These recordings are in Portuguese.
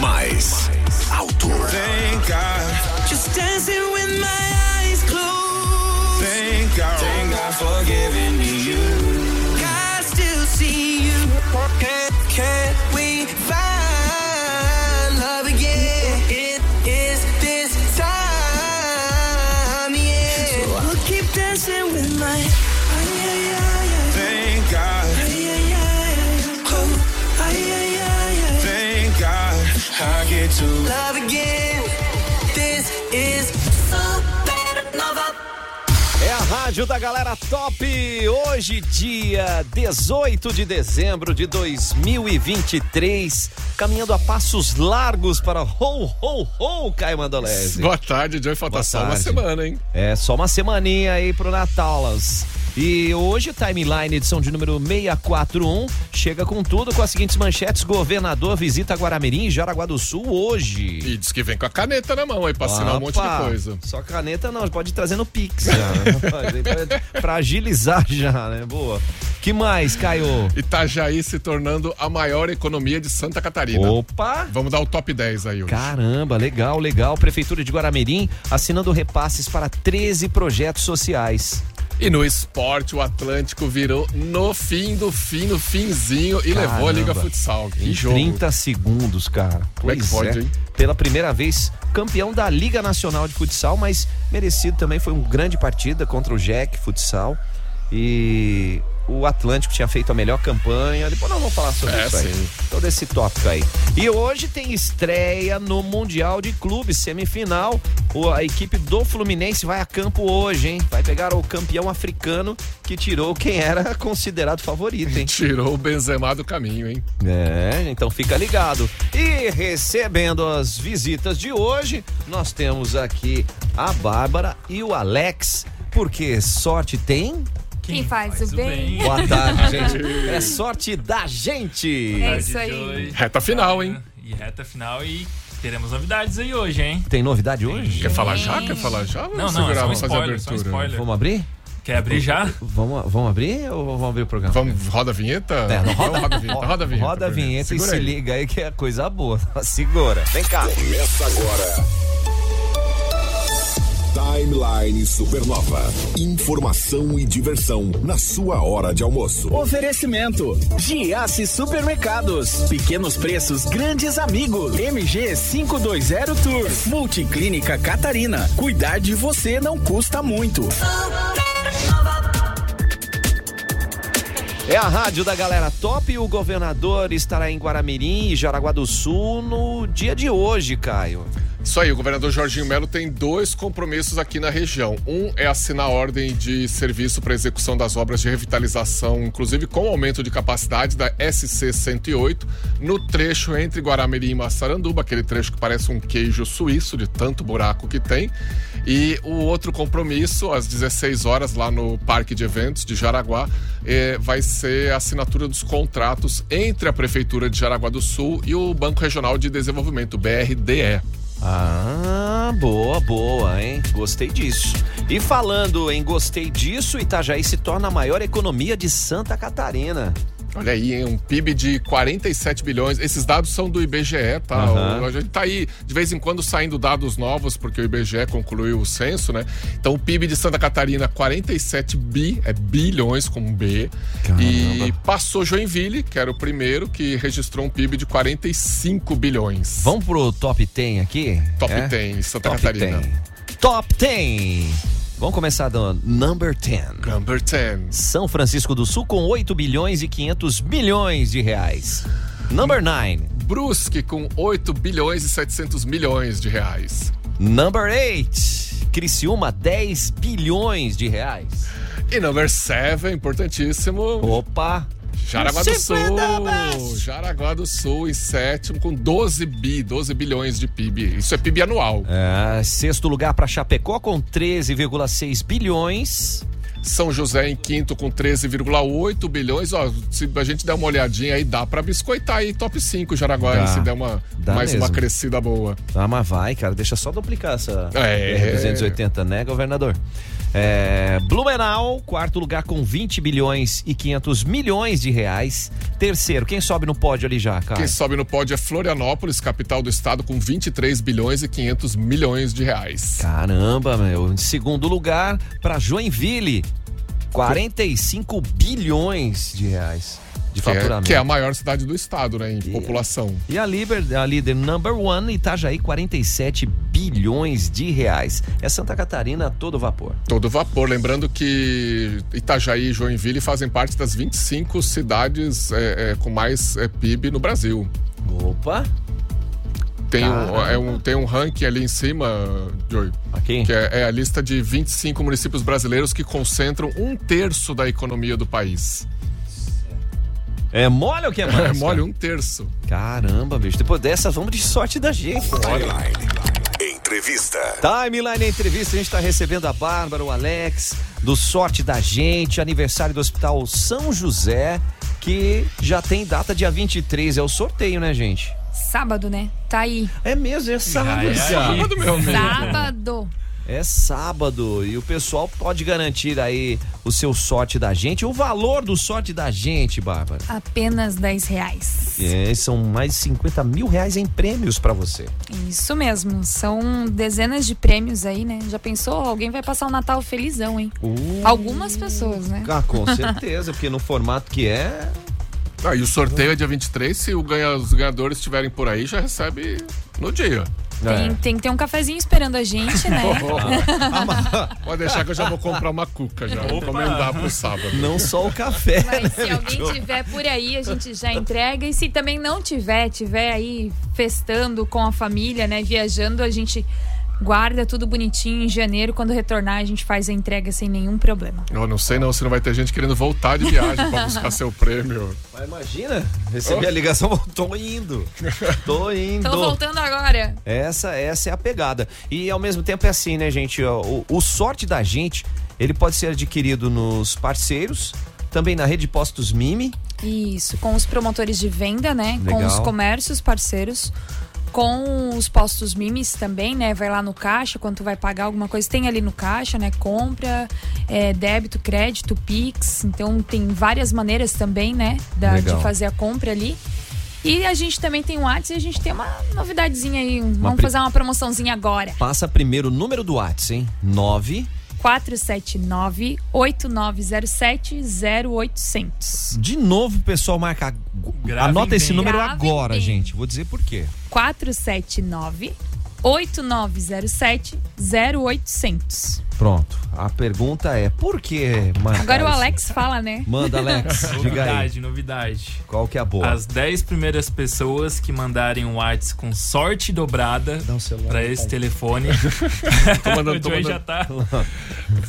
mais alto. Thank God. Just dancing with my eyes closed. Thank God for giving me you. I still see you. Can't we find love again? It is this time, yeah. So we'll keep dancing with my thank God. I get to love again. This is Supernova. É a rádio da galera top. Hoje, dia 18 de dezembro de 2023. Caminhando a passos largos para Caio Mandolese. Boa tarde, Joy. Falta só uma semana, hein? É, só uma semaninha aí pro Natalas. E hoje, Timeline, edição de número 641, chega com tudo com as seguintes manchetes. Governador visita Guaramirim e Jaraguá do Sul hoje. E diz que vem com a caneta na mão aí pra assinar um monte de coisa. Só caneta não, pode ir trazendo Pix já, né? Pra agilizar já, né? Boa. Que mais, Caio? Itajaí se tornando a maior economia de Santa Catarina. Opa! Vamos dar o top 10 aí hoje. Caramba, legal, legal. Prefeitura de Guaramirim assinando repasses para 13 projetos sociais. E no esporte, o Atlântico virou no fim do fim, no finzinho e levou a Liga Futsal. Que em jogo. 30 segundos, cara. Como é que pode, hein? Pela primeira vez, campeão da Liga Nacional de Futsal, mas merecido também. Foi uma grande partida contra o Jack Futsal. E o Atlântico tinha feito a melhor campanha. Depois nós vamos falar sobre isso aí. Todo esse tópico aí. E hoje tem estreia no Mundial de Clubes, semifinal. A equipe do Fluminense vai a campo hoje, hein? Vai pegar o campeão africano que tirou quem era considerado favorito, hein? Tirou o Benzema do caminho, hein? É, então fica ligado. E recebendo as visitas de hoje, nós temos aqui a Bárbara e o Alex, porque sorte tem... Quem faz o bem. Boa tarde, gente. É sorte da gente. É isso aí. Reta final, hein? E reta final e teremos novidades aí hoje, hein? Tem novidade hoje? Quer falar já? Não, é só um spoiler, fazer abertura. Vamos abrir? Quer abrir já? Vamos abrir ou vamos abrir o programa? Roda a vinheta? É, não, roda a vinheta. Roda a vinheta segura e se liga aí que é coisa boa. Segura. Vem cá. Começa agora. Timeline Supernova. Informação e diversão na sua hora de almoço. Oferecimento: Giassi Supermercados. Pequenos preços, grandes amigos. MG 520 Tour. Multiclínica Catarina. Cuidar de você não custa muito. É a rádio da galera top. O governador estará em Guaramirim e Jaraguá do Sul no dia de hoje, Caio. Isso aí, o governador Jorginho Melo tem 2 compromissos aqui na região. Um é assinar a ordem de serviço para execução das obras de revitalização, inclusive com aumento de capacidade da SC 108, no trecho entre Guaramirim e Massaranduba, aquele trecho que parece um queijo suíço, de tanto buraco que tem. E o outro compromisso, às 16 horas, lá no Parque de Eventos de Jaraguá, vai ser a assinatura dos contratos entre a Prefeitura de Jaraguá do Sul e o Banco Regional de Desenvolvimento, BRDE. Ah, boa, hein? Gostei disso. E falando em gostei disso, Itajaí se torna a maior economia de Santa Catarina. Olha aí, hein? Um PIB de 47 bilhões. Esses dados são do IBGE, tá? Uhum. A gente tá aí, de vez em quando, saindo dados novos, porque o IBGE concluiu o censo, né? Então, o PIB de Santa Catarina, 47 bi, é bilhões com B. Caramba. E passou Joinville, que era o primeiro, que registrou um PIB de 45 bilhões. Vamos pro Top 10 aqui? Top 10, Santa Catarina. Top 10! Vamos começar dando Number 10. Number 10. São Francisco do Sul com 8 bilhões e 500 milhões de reais. Number 9. Brusque com 8 bilhões e 700 milhões de reais. Number 8. Criciúma, 10 bilhões de reais. E Number 7, importantíssimo. Opa! Jaraguá do Sul em sétimo com 12 bilhões de PIB. Isso é PIB anual. Sexto lugar para Chapecó com 13,6 bilhões. São José em quinto com 13,8 bilhões. Ó, se a gente der uma olhadinha aí, dá pra biscoitar aí top 5 Jaraguá, se der uma crescida boa. Ah, mas vai, cara, deixa só duplicar essa 280, né, governador? Blumenau, quarto lugar com 20 bilhões e 500 milhões de reais. Terceiro, quem sobe no pódio ali já, cara? Quem sobe no pódio é Florianópolis, capital do estado, com 23 bilhões e 500 milhões de reais. Caramba, meu. Em segundo lugar, para Joinville, 45 bilhões de reais de faturamento. Que é a maior cidade do estado, né, em população. E a líder number one, Itajaí, 47 bilhões de reais. É Santa Catarina a todo vapor. Todo vapor. Lembrando que Itajaí e Joinville fazem parte das 25 cidades com mais PIB no Brasil. Opa! Tem um ranking ali em cima, Joy, aqui? Que é a lista de 25 municípios brasileiros que concentram um terço da economia do país. É mole ou que é mais? É mole, cara? Um terço. Caramba, bicho. Depois dessa, vamos de sorte da gente. Timeline Entrevista. Timeline Entrevista. A gente tá recebendo a Bárbara, o Alex, do Sorte da Gente, aniversário do Hospital São José, que já tem data dia 23. É o sorteio, né, gente? Sábado, né? Tá aí. É mesmo, é sábado. Sábado, meu amigo. Sábado. É sábado e o pessoal pode garantir aí o seu Sorte da Gente. O valor do Sorte da Gente, Bárbara? Apenas 10 reais. É, são mais de 50 mil reais em prêmios pra você. Isso mesmo, são dezenas de prêmios aí, né? Já pensou? Alguém vai passar o Natal felizão, hein? Algumas pessoas, né? Ah, com certeza, porque no formato que é... Ah, e o sorteio é dia 23, se os ganhadores estiverem por aí, já recebe no dia. Tem que ter um cafezinho esperando a gente, né? Pode deixar que eu já vou comprar uma cuca já. Vou encomendar pro sábado. Não só o café. Mas, né, se alguém tiver por aí, a gente já entrega. E se também não tiver aí festando com a família, né? Viajando, a gente guarda tudo bonitinho em janeiro. Quando retornar, a gente faz a entrega sem nenhum problema. Eu não sei não, se não vai ter gente querendo voltar de viagem pra buscar seu prêmio. Mas imagina, recebi a ligação, tô indo. Tô voltando agora. Essa é a pegada. E ao mesmo tempo é assim, né, gente? O Sorte da Gente, ele pode ser adquirido nos parceiros, também na rede de postos Mimi. Isso, com os promotores de venda, né? Legal. Com os comércios parceiros. Com os postos Mimis também, né? Vai lá no caixa, quando tu vai pagar alguma coisa, tem ali no caixa, né? Compra, débito, crédito, Pix. Então, tem várias maneiras também, né? De fazer a compra ali. E a gente também tem um WhatsApp e a gente tem uma novidadezinha aí. Vamos fazer uma promoçãozinha agora. Passa primeiro o número do WhatsApp, hein? 9-479-8907-0800. De novo, pessoal, marca. Anota esse número agora, gente. Vou dizer por quê. 479-8907-0800. Pronto. A pergunta é, por que marcar? Agora o Alex fala, né? Manda, Alex. Novidade. Qual que é a boa? As 10 primeiras pessoas que mandarem um WhatsApp com sorte dobrada para esse telefone, o Joy já tá,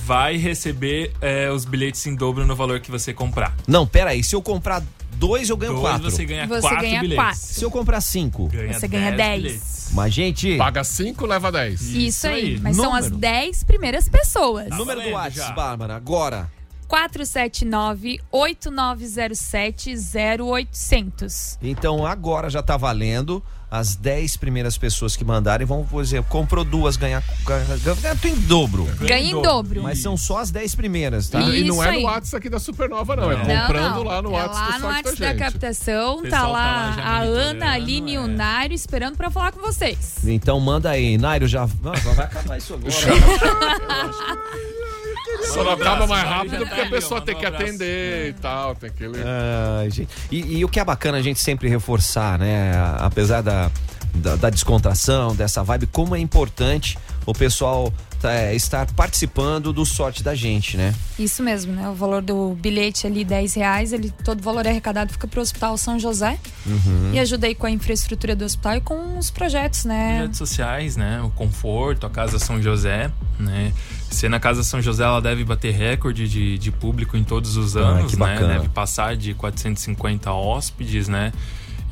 vai receber os bilhetes em dobro no valor que você comprar. Não, peraí, se eu comprar 2, eu ganho 4. Você ganha 4 bilhetes. Se eu comprar 5, você ganha 10. Mas, gente... Paga 5, leva 10. Isso aí. Mas número. São as 10 primeiras pessoas. Tá, número do WhatsApp, Bárbara, agora. 479-8907-0800. Então, agora já tá valendo. As 10 primeiras pessoas que mandarem vão, por exemplo, comprou 2, ganha em dobro. Ganha em dobro. Mas são só as 10 primeiras, tá? Isso. E não é no WhatsApp aqui da Supernova, não. É comprando lá no WhatsApp da Supernova. Lá no WhatsApp da captação, tá lá a Ana, a Aline e o Nairo esperando pra falar com vocês. Então manda aí. Nairo, já vai acabar isso agora. Só não acaba mais rápido porque a pessoa tem que atender e tal, tem que ler. E o que é bacana a gente sempre reforçar, né? Apesar da descontração, dessa vibe, como é importante o pessoal estar participando do Sorte da Gente, né? Isso mesmo, né? O valor do bilhete ali, 10 reais, todo o valor arrecadado fica pro Hospital São José. Uhum. E ajuda aí com a infraestrutura do hospital e com os projetos, né? Projetos sociais, né? O conforto, a Casa São José, né? Se na Casa São José, ela deve bater recorde de público em todos os anos, né? Deve passar de 450 hóspedes, né?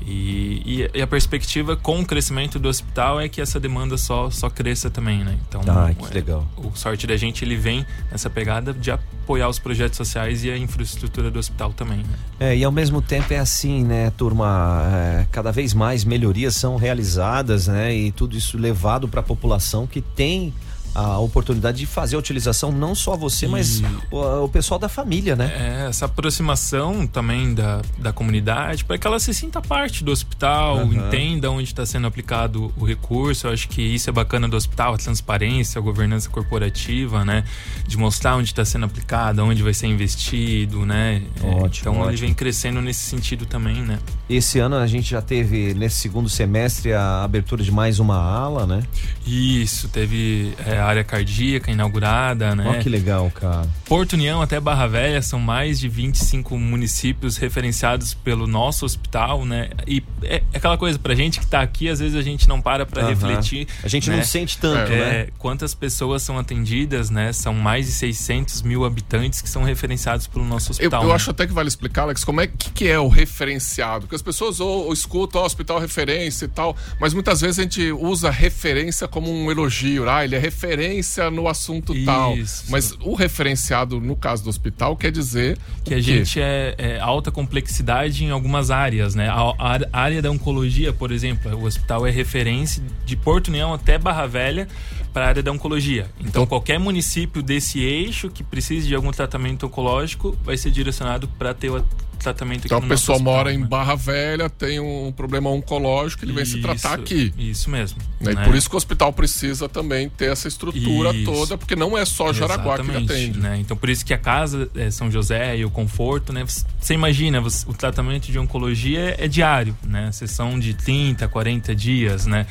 E a perspectiva com o crescimento do hospital é que essa demanda só cresça também, né? Então, que legal. O Sorte da Gente, ele vem nessa pegada de apoiar os projetos sociais e a infraestrutura do hospital também, né? E ao mesmo tempo é assim, né, turma? Cada vez mais melhorias são realizadas, né? E tudo isso levado para a população que tem a oportunidade de fazer a utilização, não só você, mas o pessoal da família, né? É, essa aproximação também da comunidade, para que ela se sinta parte do hospital, entenda onde está sendo aplicado o recurso. Eu acho que isso é bacana do hospital, a transparência, a governança corporativa, né? De mostrar onde está sendo aplicado, onde vai ser investido, né? Ótimo. Ele vem crescendo nesse sentido também, né? Esse ano a gente já teve, nesse segundo semestre, a abertura de mais uma ala, né? Isso, teve... área cardíaca inaugurada, né? Ó, que legal, cara. Porto União até Barra Velha são mais de 25 municípios referenciados pelo nosso hospital, né? E é aquela coisa, pra gente que tá aqui, às vezes a gente não para refletir. A gente, né? Não sente tanto, né? Quantas pessoas são atendidas, né? São mais de 600 mil habitantes que são referenciados pelo nosso hospital. Eu né? acho até que vale explicar, Alex, como é que é o referenciado. Porque as pessoas ou escutam, hospital referência e tal, mas muitas vezes a gente usa referência como um elogio, ah, ele é referência no assunto tal. Mas o referenciado, no caso do hospital, quer dizer... Que a gente é alta complexidade em algumas áreas, né? A área da oncologia, por exemplo, o hospital é referência de Porto União até Barra Velha para a área da oncologia. Então, qualquer município desse eixo que precise de algum tratamento oncológico vai ser direcionado para ter o tratamento aqui. Então, o pessoal mora em Barra Velha, tem um problema oncológico, ele vem se tratar aqui. Isso mesmo. Né? E por isso que o hospital precisa também ter essa estrutura toda, porque não é só Jaraguá que atende. Né? Então, por isso que a Casa São José e o Conforto, né? Você imagina, o tratamento de oncologia é diário, né? Sessão de 30, 40 dias, né?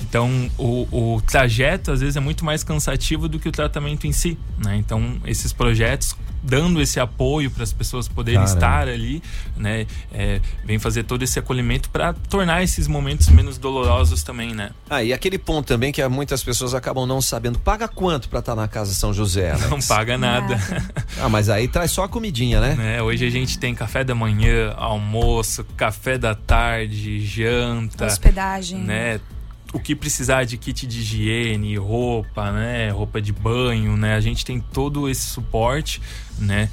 Então, o trajeto, às vezes, é muito mais cansativo do que o tratamento em si, né? Então, esses projetos, dando esse apoio para as pessoas poderem estar ali, né? Vem fazer todo esse acolhimento para tornar esses momentos menos dolorosos também, né? Ah, e aquele ponto também que muitas pessoas acabam não sabendo. Paga quanto para estar na Casa São José, Alex? Não paga nada. Ah, mas aí traz só a comidinha, né? Hoje a gente tem café da manhã, almoço, café da tarde, janta. Hospedagem. Né? O que precisar de kit de higiene, roupa, né? Roupa de banho, né? A gente tem todo esse suporte, né?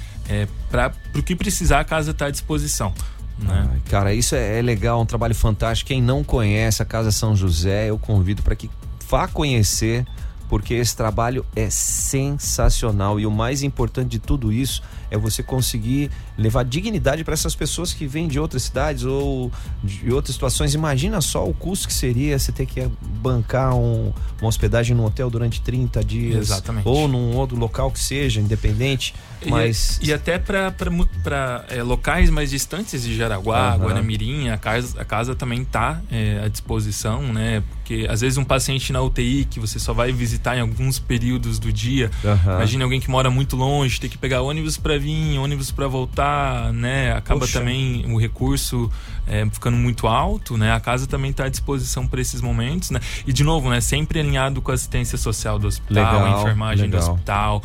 Para o que precisar, a casa está à disposição. Né? Ah, cara, isso é legal, um trabalho fantástico. Quem não conhece a Casa São José, eu convido para que vá conhecer, porque esse trabalho é sensacional. E o mais importante de tudo isso é você conseguir levar dignidade para essas pessoas que vêm de outras cidades ou de outras situações. Imagina só o custo que seria você ter que bancar uma hospedagem num hotel durante 30 dias. Exatamente. Ou num outro local que seja, independente. Mas... E até para locais mais distantes de Jaraguá, Guaramirim, a casa também está à disposição, né? Porque às vezes um paciente na UTI que você só vai visitar em alguns períodos do dia. Imagina alguém que mora muito longe, tem que pegar ônibus para vir, ônibus para voltar, né? Acaba também o recurso ficando muito alto, né? A casa também está à disposição para esses momentos, né? E de novo, né? Sempre alinhado com a assistência social do hospital, a enfermagem do hospital,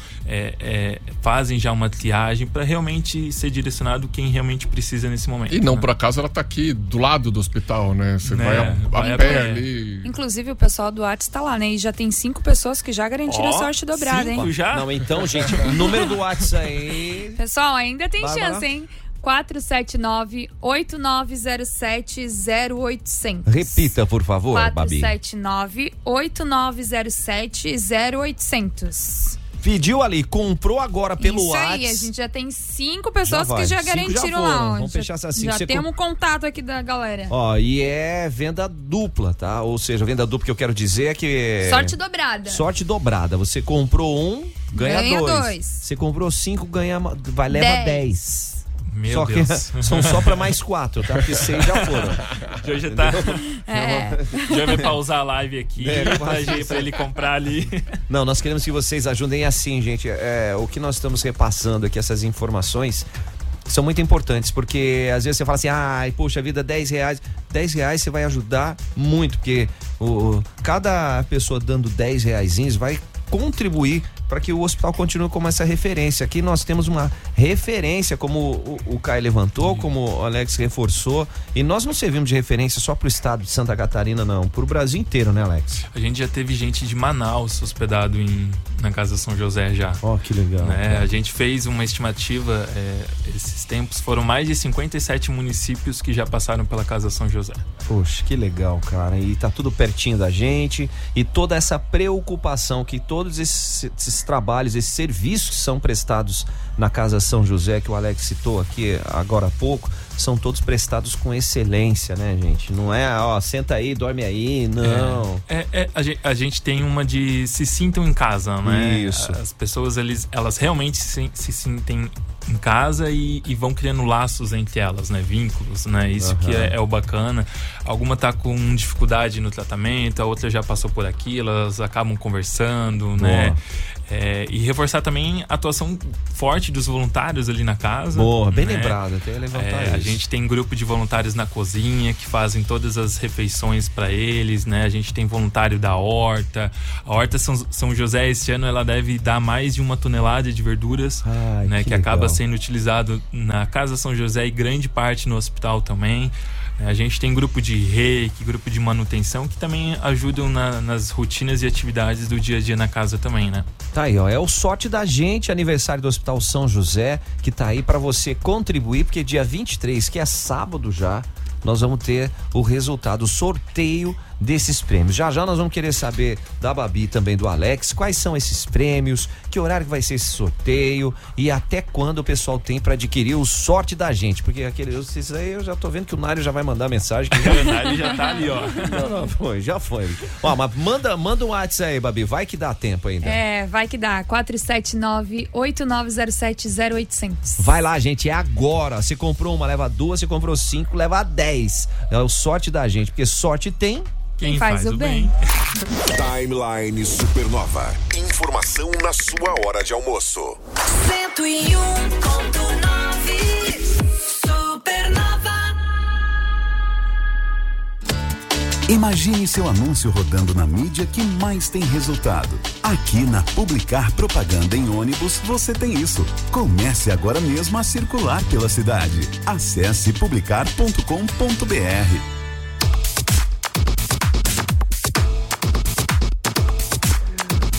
fazem já uma triagem para realmente ser direcionado quem realmente precisa nesse momento. E não, por acaso ela está aqui do lado do hospital, né? Você vai a pé ali. Inclusive o pessoal do WhatsApp está lá, né? E já tem 5 pessoas que já garantiram a sorte dobrada, hein? Já? Não, então, gente, o número do WhatsApp aí... Pessoal, ainda tem chance, hein? 479-8907-0800. Repita, por favor, Babi. 479-8907-0800. Pediu ali, comprou agora pelo WhatsApp. Isso aí, a gente já tem 5 pessoas que já garantiram lá. Vamos fechar essas 5. Já temos um contato aqui da galera. Ó, e é venda dupla, tá? Ou seja, venda dupla que eu quero dizer é que... Sorte dobrada. Sorte dobrada. Você comprou 1, ganha 2. Você comprou 5, leva 10. Meu só Deus. Que são só pra mais 4, tá? Porque 6 já foram. Hoje tá. Já vai pausar a live aqui pra ele comprar ali. Não, nós queremos que vocês ajudem assim, gente. O que nós estamos repassando aqui, essas informações, são muito importantes, porque às vezes você fala assim, poxa vida, R$10. R$10 você vai ajudar muito, porque cada pessoa dando R$10 vai contribuir para que o hospital continue como essa referência. Aqui nós temos uma referência, como o Caio levantou, como o Alex reforçou, e nós não servimos de referência só para o estado de Santa Catarina, não, para o Brasil inteiro, né, Alex? A gente já teve gente de Manaus hospedado na Casa São José já. Ó, que legal. Né? A gente fez uma estimativa, esses tempos foram mais de 57 municípios que já passaram pela Casa São José. Poxa, que legal, cara, e tá tudo pertinho da gente, e toda essa preocupação que todos esses trabalhos, esses serviços que são prestados na Casa São José, que o Alex citou aqui agora há pouco, são todos prestados com excelência, né, gente? Não é, ó, senta aí, dorme aí, não. A gente tem uma de se sintam em casa, né? Isso. As pessoas, elas realmente se sentem em casa e vão criando laços entre elas, né? Vínculos, né? Isso que é o bacana. Alguma tá com dificuldade no tratamento, a outra já passou por aqui, elas acabam conversando, né? E reforçar também a atuação forte dos voluntários ali na casa. Boa, bem lembrado, até levantar isso. A gente tem grupo de voluntários na cozinha que fazem todas as refeições para eles, né? A gente tem voluntário da horta. A horta São José, esse ano, ela deve dar mais de 1 tonelada de verduras, né? Que acaba sendo utilizado na Casa São José e grande parte no hospital também. A gente tem grupo de reiki, grupo de manutenção, que também ajudam nas rotinas e atividades do dia a dia na casa também, né? Tá aí, ó, é o sorte da gente, aniversário do Hospital São José, que tá aí pra você contribuir, porque dia 23, que é sábado já, nós vamos ter o resultado, o sorteio desses prêmios. Já já nós vamos querer saber da Babi, também do Alex, quais são esses prêmios, que horário que vai ser esse sorteio e até quando o pessoal tem para adquirir o sorte da gente, porque isso aí eu já tô vendo que o Nário já vai mandar mensagem. Que o Nário já tá ali, ó. Não, foi, já foi. Ó, mas manda um WhatsApp aí, Babi, vai que dá tempo ainda. Vai que dá, 479-8907-0800. Vai lá, gente, é agora. Se comprou uma, leva 2, se comprou 5, leva 10. É o sorte da gente, porque sorte tem... Quem faz o bem. Timeline Supernova. Informação na sua hora de almoço. 101.9 Supernova. Imagine seu anúncio rodando na mídia que mais tem resultado. Aqui na Publicar Propaganda em Ônibus você tem isso. Comece agora mesmo a circular pela cidade. Acesse publicar.com.br.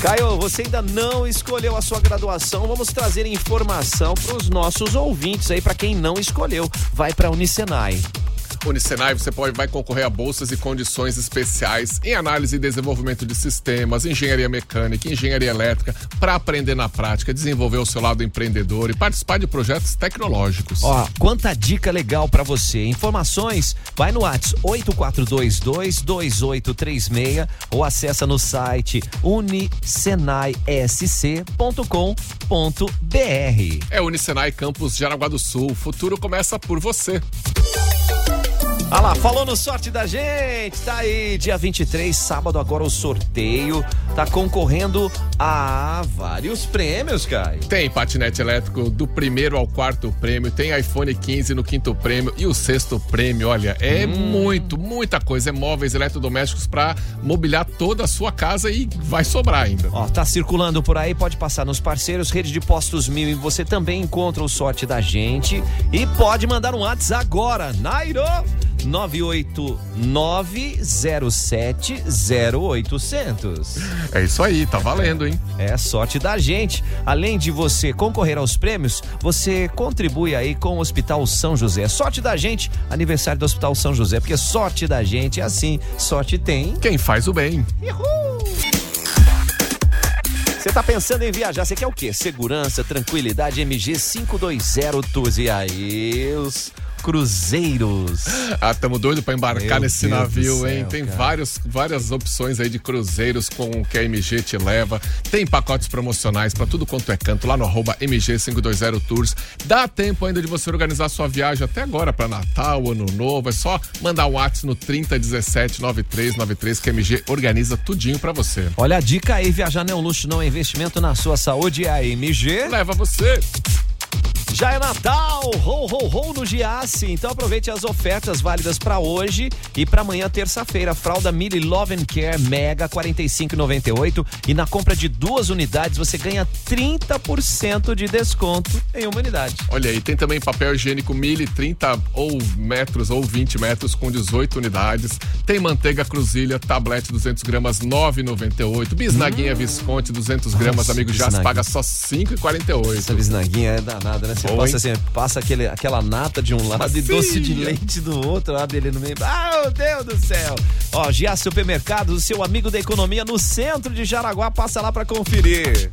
Caio, você ainda não escolheu a sua graduação, vamos trazer informação para os nossos ouvintes aí, para quem não escolheu, vai para a Unicenai. Unicenai, você vai concorrer a bolsas e condições especiais em análise e desenvolvimento de sistemas, engenharia mecânica, engenharia elétrica, para aprender na prática, desenvolver o seu lado empreendedor e participar de projetos tecnológicos. Ó, quanta dica legal para você. Informações, vai no WhatsApp 8422-2836 ou acessa no site unicenaisc.com.br. É Unicenai Campus Jaraguá do Sul. O futuro começa por você. Olha lá, falou no sorte da gente, tá aí, dia 23, sábado, agora o sorteio, tá concorrendo a vários prêmios, Caio. Tem patinete elétrico do 1º ao 4º prêmio, tem iPhone 15 no 5º prêmio e o 6º prêmio, olha, é muita coisa, é móveis eletrodomésticos pra mobiliar toda a sua casa e vai sobrar ainda. Ó, tá circulando por aí, pode passar nos parceiros, Rede de Postos Mil, e você também encontra o sorte da gente e pode mandar um WhatsApp agora, Nairo! 989070800. É isso aí, tá valendo, hein? É sorte da gente. Além de você concorrer aos prêmios, você contribui aí com o Hospital São José. Sorte da gente, aniversário do Hospital São José, porque sorte da gente é assim, sorte tem... Quem faz o bem. Uhul! Você tá pensando em viajar, você quer o quê? Segurança, tranquilidade, MG 520 Tour. E aí, os cruzeiros. Ah, tamo doido pra embarcar nesse navio, céu, hein? Tem várias opções aí de cruzeiros com que a MG te leva. Tem pacotes promocionais pra tudo quanto é canto lá no @MG520Tours. Dá tempo ainda de você organizar sua viagem até agora pra Natal, Ano Novo. É só mandar um WhatsApp no 3017-9393 que a MG organiza tudinho pra você. Olha a dica aí, viajar não é um luxo, não é investimento na sua saúde, é a MG. Leva você! Já é Natal, ho, ho, ho no Giassi. Então aproveite as ofertas válidas para hoje e para amanhã, terça-feira. Fralda Mili Love and Care Mega, R$45,98. E na compra de 2 unidades, você ganha 30% de desconto em uma unidade. Olha aí, tem também papel higiênico Mili, 30 ou metros ou 20 metros com 18 unidades. Tem manteiga Cruzilha, tablete 200 gramas, R$9,98. Bisnaguinha Visconde, 200 gramas, amigo, já paga só R$5,48. Essa bisnaguinha é danada, né? Você passa, assim, passa aquela nata de um lado e doce de leite do outro, abre ele no meio. Ah, meu Deus do céu! Ó, Giassi Supermercados, o seu amigo da economia no centro de Jaraguá, passa lá pra conferir.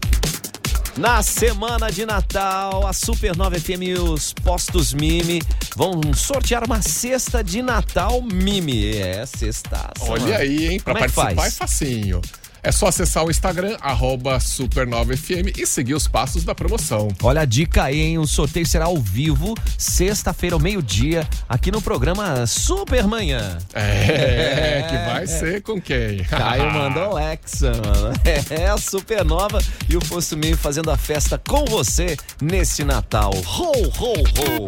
Na semana de Natal, a Super 9 FM e os Postos Mimi vão sortear uma cesta de Natal Mimi. É, cesta. Olha aí, hein? Pra participar é facinho. É só acessar o Instagram, @Super9FM, e seguir os passos da promoção. Olha a dica aí, hein? O sorteio será ao vivo, sexta-feira, ao meio-dia, aqui no programa Super Manhã. É, que vai ser com quem? Caio mandou Alex, mano. É a Supernova e o Posto Mimi fazendo a festa com você nesse Natal. Ho, ho, ho!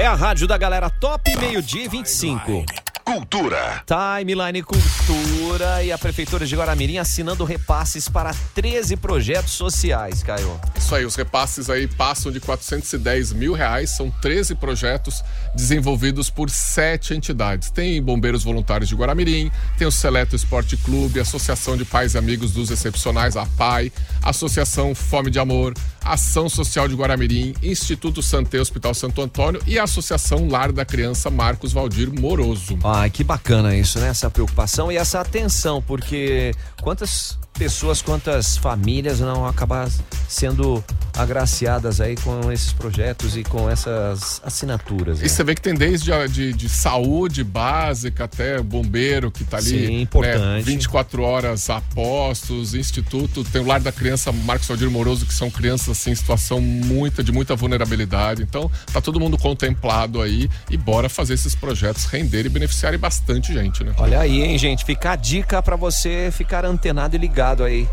É a rádio da galera top, meio-dia e 25. Cultura. Timeline Cultura e a Prefeitura de Guaramirim assinando repasses para 13 projetos sociais, Caio. Isso aí, os repasses aí passam de R$410 mil, são 13 projetos desenvolvidos por 7 entidades. Tem Bombeiros Voluntários de Guaramirim, tem o Seleto Esporte Clube, Associação de Pais e Amigos dos Excepcionais, a PAI, Associação Fome de Amor, Ação Social de Guaramirim, Instituto Santé Hospital Santo Antônio e a Associação Lar da Criança Marcos Valdir Moroso. Ai, que bacana isso, né? Essa preocupação e essa atenção, porque quantas pessoas, quantas famílias não acabar sendo agraciadas aí com esses projetos e com essas assinaturas. Né? E você vê que tem desde a de saúde básica até bombeiro que tá ali. Sim, importante. Né, 24 horas a postos, instituto, tem o Lar da Criança Marcos Aldir Moroso, que são crianças assim, em situação de muita vulnerabilidade. Então, tá todo mundo contemplado aí e bora fazer esses projetos render e beneficiar bastante gente, né? Olha aí, hein, gente? Fica a dica pra você ficar antenado e ligado aí,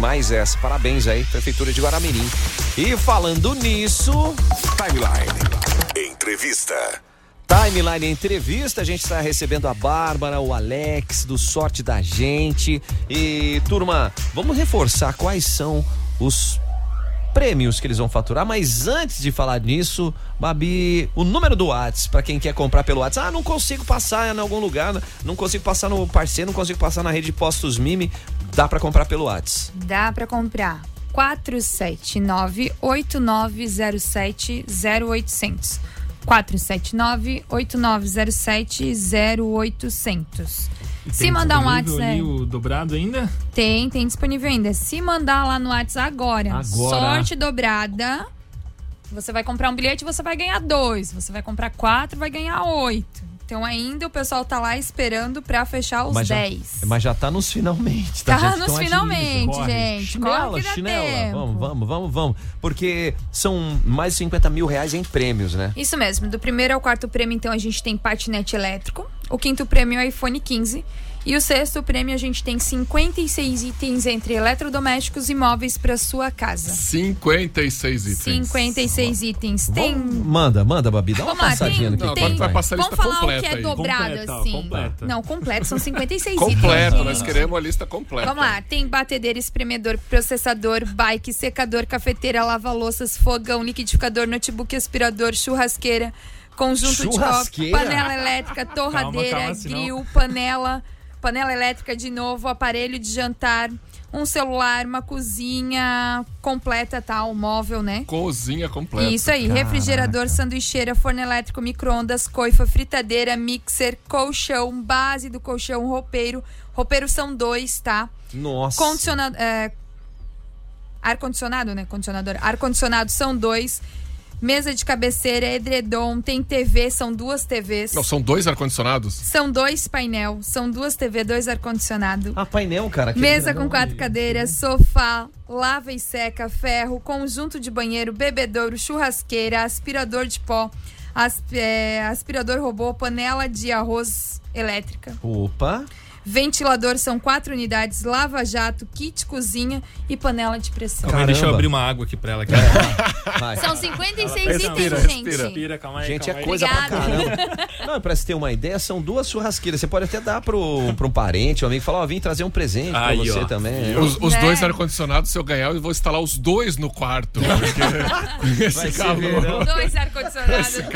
mais essa, parabéns aí, Prefeitura de Guaramirim. E falando nisso, Timeline Entrevista. Timeline Entrevista, a gente está recebendo a Bárbara, o Alex, do Sorte da Gente. E, turma, vamos reforçar quais são os prêmios que eles vão faturar, mas antes de falar nisso, Babi, o número do WhatsApp, pra quem quer comprar pelo WhatsApp. Ah, não consigo passar em algum lugar, não consigo passar no parceiro, não consigo passar na rede de Postos Mimi, dá pra comprar pelo WhatsApp? Dá pra comprar, 479-8907-0800, 479-8907-0800. Se mandar um WhatsApp, né? Tem o dobrado ainda? Tem disponível ainda. Se mandar lá no WhatsApp agora, sorte dobrada, você vai comprar um bilhete, você vai ganhar 2. Você vai comprar 4, vai ganhar 8. Então ainda o pessoal tá lá esperando pra fechar os 10. Mas já tá nos finalmente, tá? Tá nos finalmente, gente. Chinela. Vamos. Porque são mais de R$50 mil em prêmios, né? Isso mesmo. Do primeiro ao quarto prêmio, então, a gente tem patinete elétrico. O quinto prêmio é iPhone 15. E o sexto prêmio, a gente tem 56 itens entre eletrodomésticos e móveis para sua casa. 56 itens. 56 itens. Tem... Manda, Babi. Dá uma passadinha aqui. Vamos falar o que é dobrado, assim. Completa. Não, completo. São 56 itens. Completo. Nós queremos a lista completa. Vamos lá. Tem batedeira, espremedor, processador, bike, secador, cafeteira, lava-louças, fogão, liquidificador, notebook, aspirador, churrasqueira, conjunto de copo, panela elétrica, torradeira, grill, panela elétrica de novo, aparelho de jantar, um celular, uma cozinha completa, tá? Um móvel, né? Cozinha completa. Isso aí. Caraca. Refrigerador, sanduicheira, forno elétrico, micro-ondas, coifa, fritadeira, mixer, colchão, base do colchão, roupeiro. Roupeiro são 2, tá? Nossa. Ar-condicionado, né? Condicionador. Ar-condicionado são 2. Mesa de cabeceira, edredom, tem TV, são 2 TVs. Não, são 2 ar-condicionados? São 2 painel, são 2 TV, 2 ar-condicionado. Ah, painel, cara. Mesa com 4 cadeiras, sofá, lava e seca, ferro, conjunto de banheiro, bebedouro, churrasqueira, aspirador de pó, aspirador robô, panela de arroz elétrica. Opa! Ventilador são 4 unidades, lava-jato, kit cozinha e panela de pressão. Calma aí, deixa eu abrir uma água aqui pra ela. Vai. São 56 itens, gente. Respira, calma aí. Gente, calma aí. Coisa pra caramba. Não, pra você ter uma ideia, são 2 churrasqueiras. Você pode até dar pra um parente, um amigo, falar, ó, vim trazer um presente pra você também. Os 2 ar-condicionados, se eu ganhar, eu vou instalar os 2 no quarto. Porque esse calor. 2 ar-condicionados, 2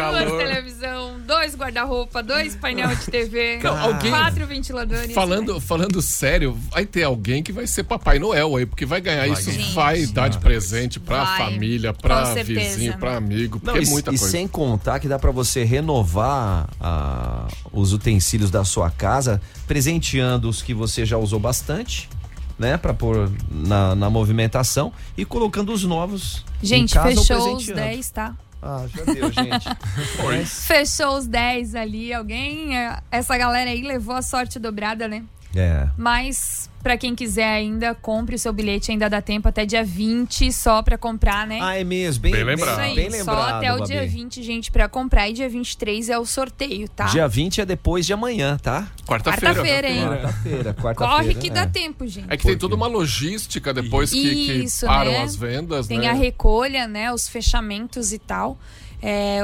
televisão, 2 guarda-roupa, 2 painel de TV, 4 ventiladores. Falando sério, vai ter alguém que vai ser Papai Noel aí, porque vai ganhar isso, vai dar de presente pra família, pra vizinho, pra amigo, porque é muita coisa. E sem contar que dá pra você renovar os utensílios da sua casa, presenteando os que você já usou bastante, né, pra pôr na movimentação e colocando os novos. Gente, fechou os 10, tá? Ah, já deu, gente. Fechou os 10 ali, essa galera aí levou a sorte dobrada, né? É. Mas, pra quem quiser ainda, compre o seu bilhete, ainda dá tempo até dia 20 só pra comprar, né? Ah, é mesmo, bem lembrado. Aí, bem lembrado, só até o dia 20, gente, pra comprar, e dia 23 é o sorteio, tá? Dia 20 é depois de amanhã, tá? Quarta-feira, hein? Quarta-feira. Corre que dá tempo, gente. É que tem toda uma logística depois que param, né? As vendas, tem, né? Tem a recolha, né? Os fechamentos e tal.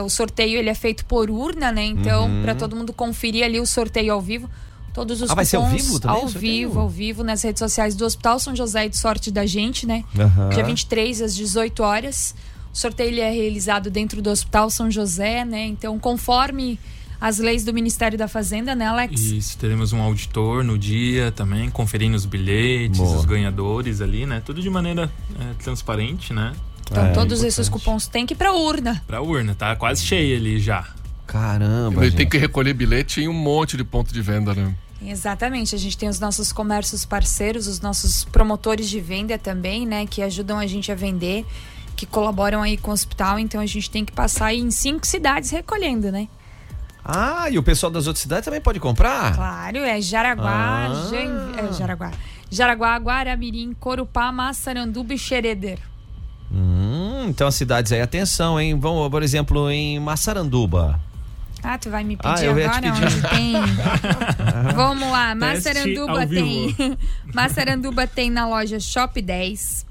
O sorteio, ele é feito por urna, né? Então, pra todo mundo conferir ali o sorteio ao vivo. Todos os cupons ao vivo também? Ao vivo, nas redes sociais do Hospital São José e de Sorte da Gente, né? Uhum. Dia 23, às 18 horas. O sorteio ele é realizado dentro do Hospital São José, né? Então, conforme as leis do Ministério da Fazenda, né, Alex? Isso, teremos um auditor no dia também, conferindo os bilhetes, os ganhadores ali, né? Tudo de maneira transparente, né? Então, todos esses cupons tem que ir pra urna. Pra urna, tá quase cheia ali já. Caramba, gente. Tem que recolher bilhete em um monte de ponto de venda, né? Exatamente, a gente tem os nossos comércios parceiros, os nossos promotores de venda também, né? Que ajudam a gente a vender, que colaboram aí com o hospital. Então a gente tem que passar aí em 5 cidades recolhendo, né? Ah, e o pessoal das outras cidades também pode comprar? Claro, é Jaraguá, Jaraguá, Guaramirim, Corupá, Massaranduba e Xereder. Então as cidades aí, atenção, hein? Vão, por exemplo, em Massaranduba. Ah, tu vai me pedir agora onde tem? Vamos lá, Massaranduba tem. Massaranduba tem na loja Shop 10,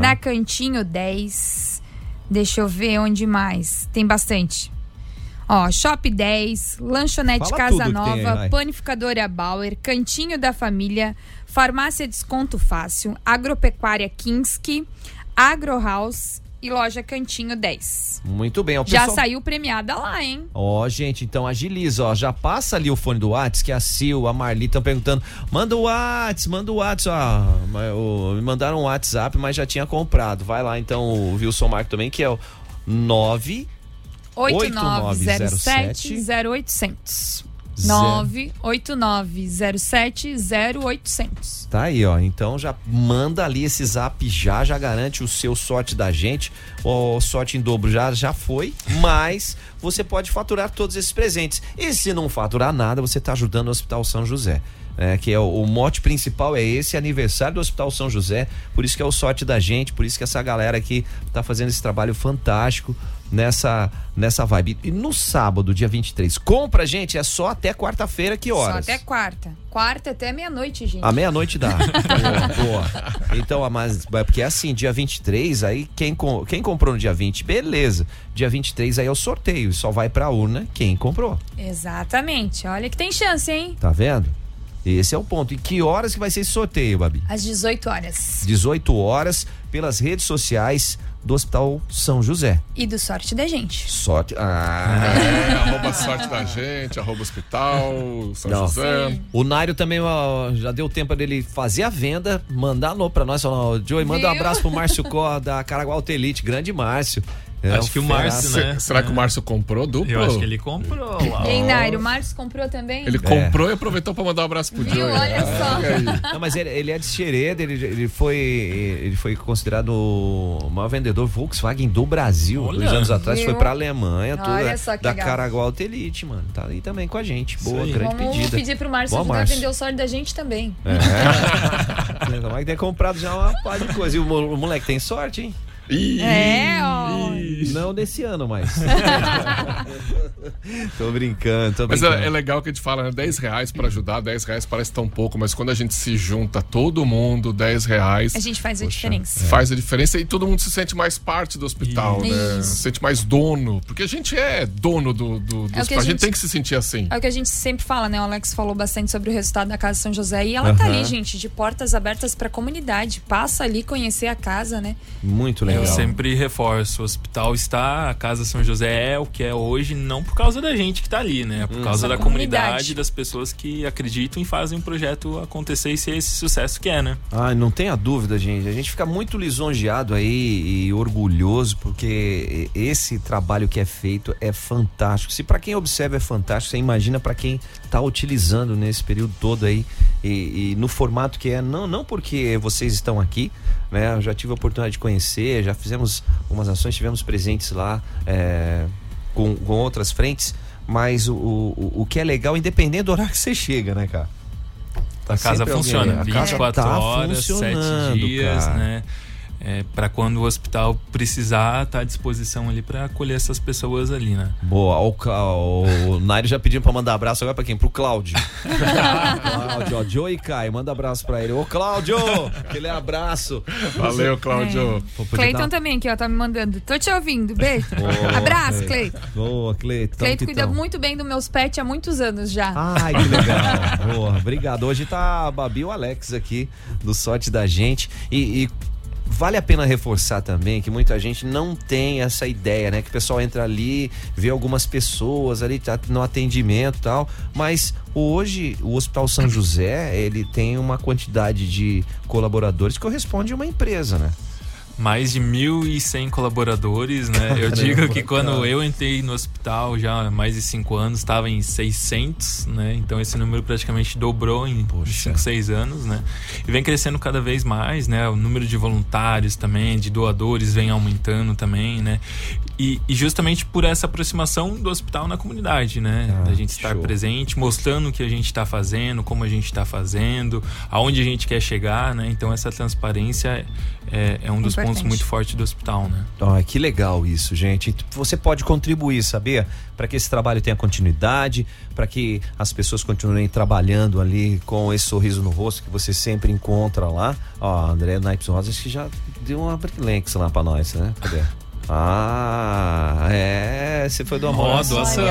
na Cantinho 10. Deixa eu ver onde mais. Tem bastante. Ó, Shop 10, Lanchonete Casa Nova, aí, Panificadora Bauer, Cantinho da Família, Farmácia Desconto Fácil, Agropecuária Kinski, Agro House e loja Cantinho 10. Muito bem. Ó, pessoal... Já saiu premiada lá, hein? Ó, gente, então agiliza, ó. Já passa ali o fone do WhatsApp, que a Sil, a Marli estão perguntando. Manda o WhatsApp, ó. Me mandaram um WhatsApp, mas já tinha comprado. Vai lá, então, o Wilson Marco também, que é o 98907-0800. 98907-0800. Tá aí, ó. Então já manda ali esse zap, já garante o seu sorte da gente. O sorte em dobro já foi, mas você pode faturar todos esses presentes. E se não faturar nada, você tá ajudando o Hospital São José. Que é o mote principal é esse, aniversário do Hospital São José, por isso que é o sorte da gente, por isso que essa galera aqui tá fazendo esse trabalho fantástico nessa vibe. E no sábado, dia 23, compra, gente, é só até quarta-feira, que horas? Só até quarta. Quarta até meia-noite, gente. À meia-noite dá. Boa. Então, mas porque é assim, dia 23, aí quem comprou no dia 20, beleza. Dia 23 aí é o sorteio, só vai pra urna quem comprou. Exatamente, olha que tem chance, hein? Tá vendo? Esse é o ponto. E que horas que vai ser esse sorteio, Babi? Às 18 horas. 18 horas, pelas redes sociais do Hospital São José. E do Sorte da Gente. Sorte... arroba Sorte da Gente, arroba Hospital São José. Sim. O Nairo também já deu tempo dele fazer a venda, mandar alô pra nós. Falar, Joey, manda um abraço pro Márcio Corra, da Caraguá Auto Elite. Grande Márcio. Acho que o Márcio, né? Será que o Márcio comprou duplo? Eu acho que ele comprou. E Nairo, o Márcio comprou também? Ele comprou e aproveitou pra mandar um abraço pro Joy. Olha só. Não, mas ele é de Xereda, ele foi considerado o maior vendedor Volkswagen do Brasil. Olha, 2 anos atrás, foi pra Alemanha, tudo da Caraguá Auto Elite, mano. Tá aí também com a gente. Boa, grande pedida. Vamos pedir pro Márcio ajudar a vender o sorte da gente também. Mas tem comprado já uma par de coisa. E o moleque tem sorte, hein? Ih, ó. Isso. Não nesse ano, mas. Tô brincando. Mas é legal que a gente fala, né? R$10 pra ajudar, R$10 parece tão pouco, mas quando a gente se junta, todo mundo, R$10. A gente faz a diferença. Faz a diferença e todo mundo se sente mais parte do hospital, né? Se sente mais dono, porque a gente é dono do hospital. A gente tem que se sentir assim. É o que a gente sempre fala, né? O Alex falou bastante sobre o resultado da Casa São José e ela tá ali, gente, de portas abertas pra comunidade. Passa ali conhecer a casa, né? Muito legal. Eu sempre reforço, o hospital está, a Casa São José é o que é hoje, não por causa da gente que tá ali, né? Por causa da comunidade, das pessoas que acreditam e fazem o projeto acontecer e ser esse sucesso que é, né? Ah, não tenha dúvida, gente. A gente fica muito lisonjeado aí e orgulhoso, porque esse trabalho que é feito é fantástico. Se pra quem observa é fantástico, você imagina pra quem tá utilizando nesse período todo aí e no formato que é, não porque vocês estão aqui, né? Eu já tive a oportunidade de conhecer, já fizemos algumas ações, tivemos presentes lá com outras frentes, mas o que é legal, independente do horário que você chega, né, cara? Tá, a casa funciona, 24 horas, 7 dias, cara. Né? Para quando o hospital precisar, tá à disposição ali para acolher essas pessoas ali, né? Boa, o Nairo já pediu para mandar abraço agora para quem? Pro Cláudio. Cláudio, ó, Joy e Caio, manda abraço para ele. Ô, Cláudio, aquele abraço. Valeu, Cláudio. Cleiton também aqui, ó, tá me mandando. Tô te ouvindo, beijo. Boa, abraço, Cleiton. Boa, Cleiton. Cleiton cuida muito bem dos meus pets há muitos anos já. Ai, que legal. Boa, obrigado. Hoje tá a Babi e o Alex aqui, do sorte da gente. E vale a pena reforçar também que muita gente não tem essa ideia, né? Que o pessoal entra ali, vê algumas pessoas ali, tá no atendimento e tal, mas hoje o Hospital São José, ele tem uma quantidade de colaboradores que corresponde a uma empresa, né? Mais de 1.100 colaboradores, né? Caramba, eu digo que quando eu entrei no hospital já há mais de 5 anos, estava em 600, né? Então esse número praticamente dobrou em 5, 6 anos, né? E vem crescendo cada vez mais, né? O número de voluntários também, de doadores vem aumentando também, né? E justamente por essa aproximação do hospital na comunidade, né? Da gente estar presente, mostrando o que a gente está fazendo, como a gente está fazendo, aonde a gente quer chegar, né? Então essa transparência é um dos pontos muito fortes do hospital, né? Ah, que legal isso, gente. Você pode contribuir, sabia? Para que esse trabalho tenha continuidade, para que as pessoas continuem trabalhando ali com esse sorriso no rosto que você sempre encontra lá. Ó, André Naipes Rosas que já deu uma brinlenx lá para nós, né? Cadê? Você foi do amor. Doação.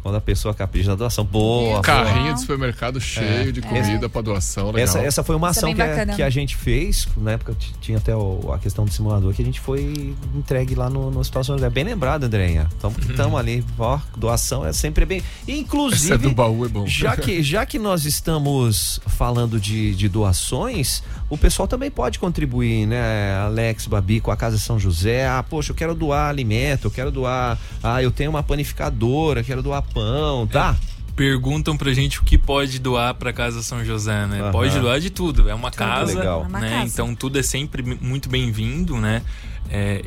Quando a pessoa capricha na doação. Boa. Carrinho de supermercado cheio de comida pra doação. Legal. Essa foi uma ação que a gente fez. Na época tinha até a questão do simulador que a gente foi entregue lá no Hospital São José. Bem lembrado, Andreinha. Estamos ali. Ó, doação é sempre bem. Inclusive, do baú é bom. Já que nós estamos falando de doações, o pessoal também pode contribuir, né? Alex, Babi, com a Casa São José. Ah, poxa, eu quero doar alimento, eu quero doar. Ah, eu tenho uma panificadora, quero doar pão, tá? Perguntam pra gente o que pode doar pra Casa São José, né? Uhum. Pode doar de tudo, é uma casa. Então tudo é sempre muito bem-vindo, né?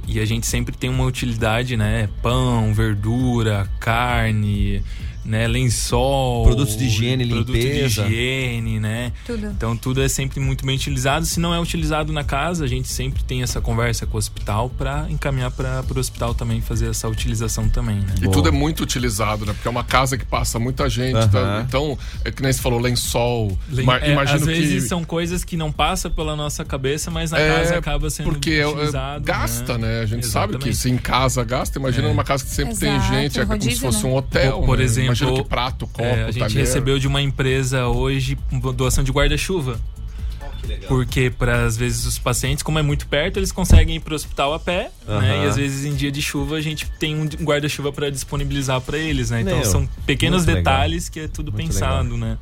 E a gente sempre tem uma utilidade, né? Pão, verdura, carne, né? Lençol, produtos de higiene, limpeza, né? Tudo. Então tudo é sempre muito bem utilizado. Se não é utilizado na casa, a gente sempre tem essa conversa com o hospital para encaminhar para o hospital também fazer essa utilização também, né? E tudo é muito utilizado, né? Porque é uma casa que passa muita gente, tá? Então, é que nem você falou, lençol. Imagino às vezes são coisas que não passam pela nossa cabeça, mas na casa acaba sendo utilizado. Gasta, né? A gente sabe que se em casa gasta, imagina numa casa que sempre tem gente, é como rodízio, se fosse um hotel, por né? exemplo. Imagina que prato, copo, a gente recebeu de uma empresa hoje doação de guarda-chuva. Porque para às vezes os pacientes, como é muito perto, eles conseguem ir para o hospital a pé, né? E às vezes em dia de chuva a gente tem um guarda-chuva para disponibilizar para eles, né? Então são pequenos detalhes que é tudo muito pensado, né?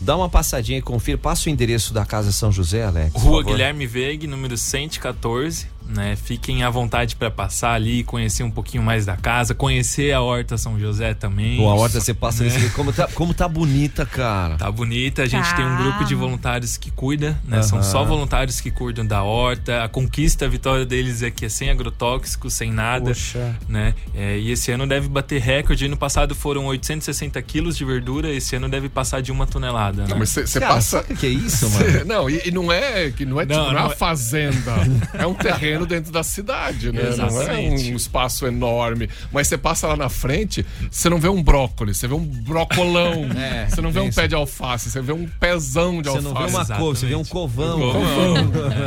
Dá uma passadinha e confira. Passa o endereço da Casa São José, Alex. Rua Guilherme Veig, número 114, né? Fiquem à vontade para passar ali, conhecer um pouquinho mais da casa, conhecer a Horta São José também. Pô, a Horta você passa nesse... Como tá bonita, cara. Tá bonita. A gente tem um grupo de voluntários que cuida, né? São só voluntários que cuidam da horta. A conquista, a vitória deles é que é sem agrotóxicos, sem nada. Poxa. Né? E esse ano deve bater recorde. Ano passado foram 860 quilos de verdura. Esse ano deve passar de 1 tonelada. Né? Não, mas você passa. Saca que é isso, mano? Não é uma fazenda. É um terreno. terreno dentro da cidade, né? Exatamente. Não é um espaço enorme. Mas você passa lá na frente, você não vê um brócolis, você vê um brocolão. É, você não vê um pé de alface, você vê um pezão de alface. Você não vê uma couve, você vê um covão.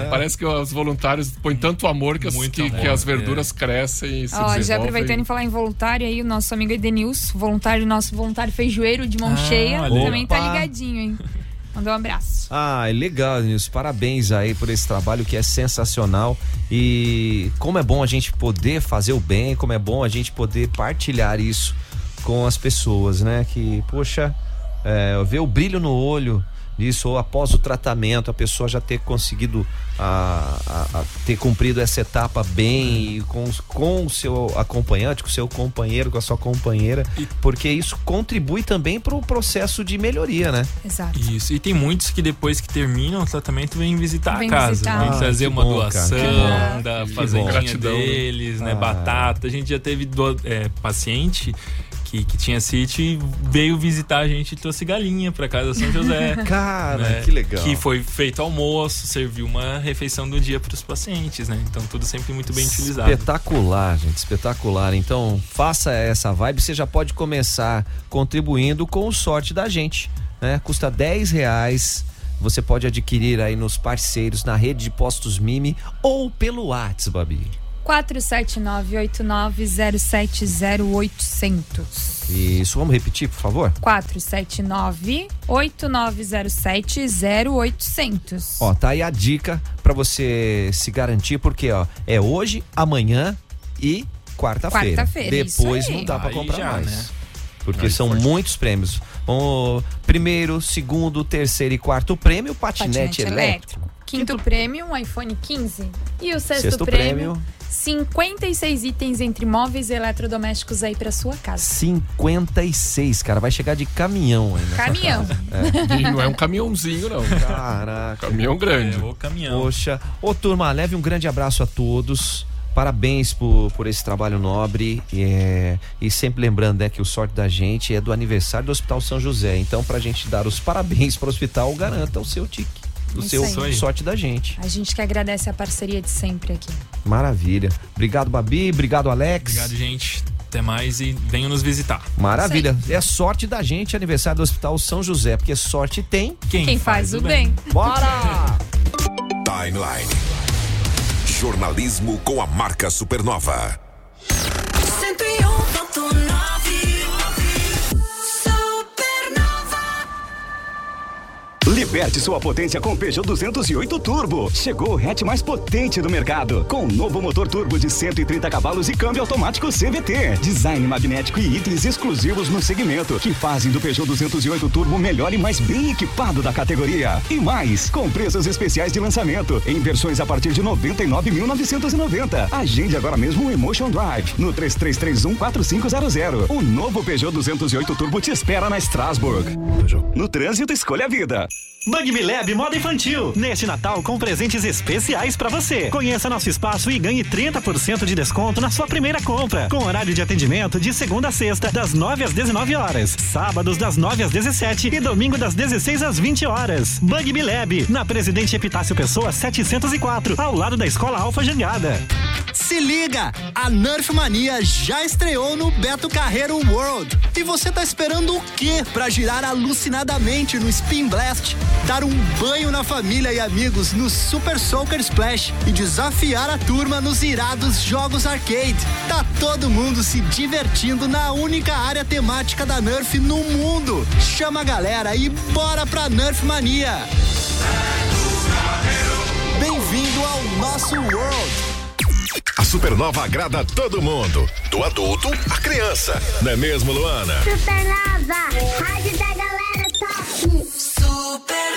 É. Parece que os voluntários põem tanto amor que as verduras crescem e se desenvolvem. Já aproveitando e falar em voluntário, aí o nosso amigo Edenils, nosso voluntário feijoeiro de mão cheia, valeu. Também tá ligadinho, hein? Mandou um abraço. Ah, é legal, Nilson. Parabéns aí por esse trabalho que é sensacional. E como é bom a gente poder fazer o bem, como é bom a gente poder partilhar isso com as pessoas, né? Que, poxa, ver o brilho no olho disso, ou após o tratamento, a pessoa já ter conseguido ter cumprido essa etapa bem, e com o seu acompanhante, com o seu companheiro, com a sua companheira, porque isso contribui também para o processo de melhoria, né? Exato. Isso, e tem muitos que depois que terminam o tratamento vêm visitar a casa, vêm trazer doação da fazendinha deles, né? Batata, a gente já teve paciente que tinha City e veio visitar a gente e trouxe galinha pra Casa São José. Cara, né? Que legal. Que foi feito almoço, serviu uma refeição do dia pros pacientes, né? Então tudo sempre muito bem utilizado. Espetacular, gente, espetacular. Então faça essa vibe, você já pode começar contribuindo com o sorte da gente, né? Custa R$10. Você pode adquirir aí nos parceiros, na rede de postos Mimi ou pelo WhatsApp, Babi. 479-8907-0800. Isso, vamos repetir, por favor? 479-8907-0800. Ó, tá aí a dica pra você se garantir, porque ó, é hoje, amanhã e quarta-feira. Depois não dá pra comprar já, mais. Né? Porque são muitos prêmios. O primeiro, segundo, terceiro e quarto prêmio, patinete elétrico. Quinto prêmio, um iPhone 15. E o sexto prêmio, 56 itens entre móveis e eletrodomésticos aí pra sua casa. 56, cara. Vai chegar de caminhão aí. Caminhão. É. E não é um caminhãozinho, não. Caraca. Caminhão grande. Ô, caminhão. Poxa. Ô, turma, leve um grande abraço a todos. Parabéns por esse trabalho nobre, e sempre lembrando, né, que o sorte da gente é do aniversário do Hospital São José. Então, pra gente dar os parabéns pro hospital, garanta o seu tique, o seu sorte da gente. A gente que agradece a parceria de sempre aqui. Maravilha. Obrigado, Babi. Obrigado, Alex. Obrigado, gente. Até mais e venham nos visitar. Maravilha. É sorte da gente, aniversário do Hospital São José, porque sorte tem quem faz o bem. Bora! Timeline. Jornalismo com a marca Supernova. 101.9. Liberte sua potência com Peugeot 208 Turbo. Chegou o hatch mais potente do mercado, com um novo motor turbo de 130 cavalos e câmbio automático CVT. Design magnético e itens exclusivos no segmento, que fazem do Peugeot 208 Turbo o melhor e mais bem equipado da categoria. E mais, com preços especiais de lançamento, em versões a partir de R$ 99.990. Agende agora mesmo o Emotion Drive, no 3331-4500. O novo Peugeot 208 Turbo te espera na Strasbourg. No trânsito, escolha a vida. Bugme Lab Moda Infantil, neste Natal com presentes especiais para você. Conheça nosso espaço e ganhe 30% de desconto na sua primeira compra, com horário de atendimento de segunda a sexta, das 9 às 19 horas, sábados das 9 às 17 e domingo das 16 às 20 horas. Bugme Lab, na Presidente Epitácio Pessoa 704, ao lado da Escola Alfa Jangada. Se liga, a Nerf Mania já estreou no Beto Carreiro World. E você tá esperando o quê para girar alucinadamente no Spin Blast? Dar um banho na família e amigos no Super Soccer Splash e desafiar a turma nos irados jogos arcade. Tá todo mundo se divertindo na única área temática da Nerf no mundo. Chama a galera e bora pra Nerf Mania. Bem-vindo ao nosso World. A Supernova agrada todo mundo, do adulto à criança, não é mesmo, Luana? Supernova, rádio da galera top. Supernova.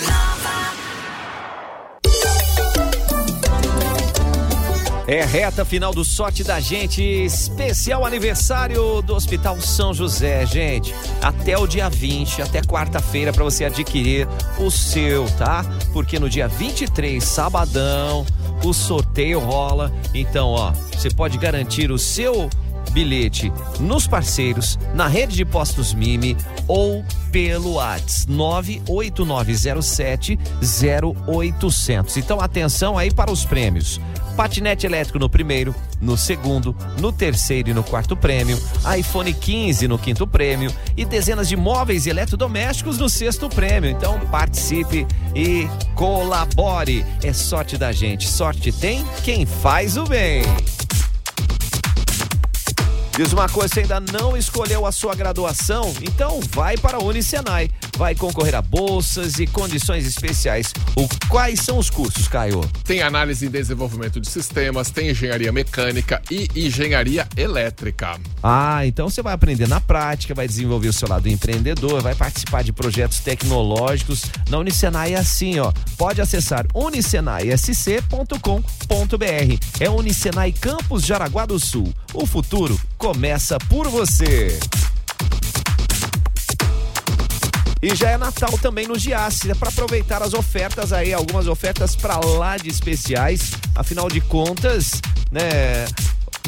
É reta final do Sorte da Gente, especial aniversário do Hospital São José, gente. Até o dia 20, até quarta-feira, para você adquirir o seu, tá? Porque no dia 23, sabadão, o sorteio rola. Então, ó, você pode garantir o seu bilhete nos parceiros, na rede de postos Mimi ou pelo WhatsApp 98907-0800. Então, atenção aí para os prêmios. patinete elétrico no primeiro, no segundo, no terceiro e no quarto prêmio, iPhone 15 no quinto prêmio e dezenas de móveis e eletrodomésticos no sexto prêmio. Então participe e colabore. É sorte da gente. Sorte tem quem faz o bem. Diz uma coisa, você ainda não escolheu a sua graduação? Então vai para a Unicenai. Vai concorrer a bolsas e condições especiais. Quais são os cursos, Caio? Tem análise e desenvolvimento de sistemas, tem engenharia mecânica e engenharia elétrica. Ah, então você vai aprender na prática, vai desenvolver o seu lado empreendedor, vai participar de projetos tecnológicos. Na Unicenai é assim, ó. Pode acessar unicenaisc.com.br. É Unicenai Campus Jaraguá do Sul. O futuro começa por você. E já é Natal também no Giassi, é para aproveitar as ofertas aí, algumas ofertas para lá de especiais. Afinal de contas, né,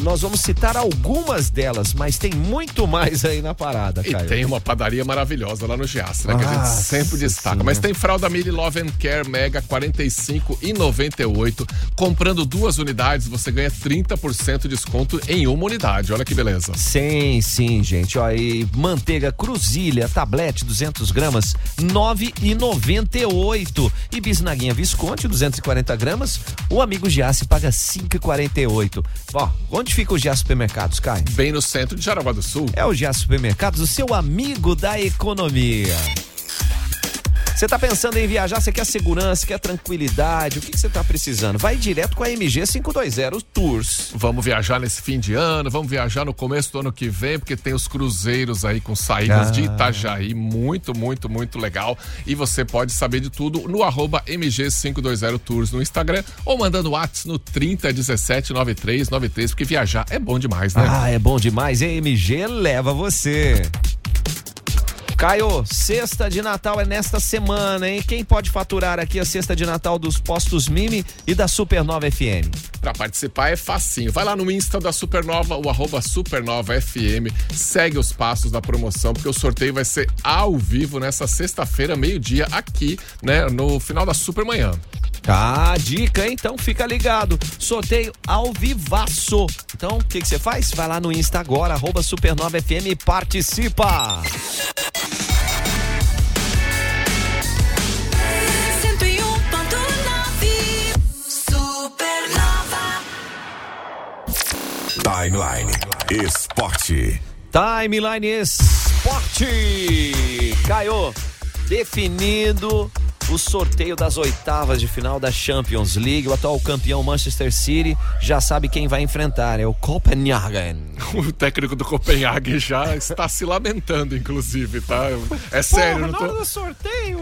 nós vamos citar algumas delas, mas tem muito mais aí na parada, Caio. E tem uma padaria maravilhosa lá no Giassi, né, que a gente sempre destaca. Sim. Mas tem fralda Mili Love and Care Mega R$45,98. Comprando duas unidades, você ganha 30% de desconto em uma unidade. Olha que beleza. Sim, sim, gente. Ó, e manteiga Cruzilha, tablete 200 gramas, R$9,98. E bisnaguinha Visconde, 240 gramas, o amigo Giassi paga R$5,48. Ó, onde fica o Giassi Supermercados, Caio? Bem no centro de Jaraguá do Sul. É o Giassi Supermercados, o seu amigo da economia. Você tá pensando em viajar, você quer segurança, quer tranquilidade, o que você tá precisando? Vai direto com a MG 520 Tours. Vamos viajar nesse fim de ano, vamos viajar no começo do ano que vem, porque tem os cruzeiros aí com saídas de Itajaí, muito, muito, muito legal. E você pode saber de tudo no @MG520Tours no Instagram ou mandando WhatsApp no 30179393, porque viajar é bom demais, né? Ah, é bom demais, a MG leva você. Caio, cesta de Natal é nesta semana, hein? Quem pode faturar aqui a cesta de Natal dos postos Mimi e da Supernova FM? Pra participar é facinho. Vai lá no Insta da Supernova, o @SupernovaFM. Segue os passos da promoção, porque o sorteio vai ser ao vivo nessa sexta-feira, meio-dia, aqui, né? No final da Supermanhã. Ah, dica, hein? Então fica ligado. Sorteio ao vivaço. Então, o que você faz? Vai lá no Insta agora, @SupernovaFM e participa! 101.9 Supernova. Timeline Esporte. Timeline Esporte. Caio, definindo o sorteio das oitavas de final da Champions League. O atual campeão Manchester City já sabe quem vai enfrentar, é o Copenhagen. O técnico do Copenhagen já está se lamentando, inclusive, tá? É sério, eu não tô... do sorteio.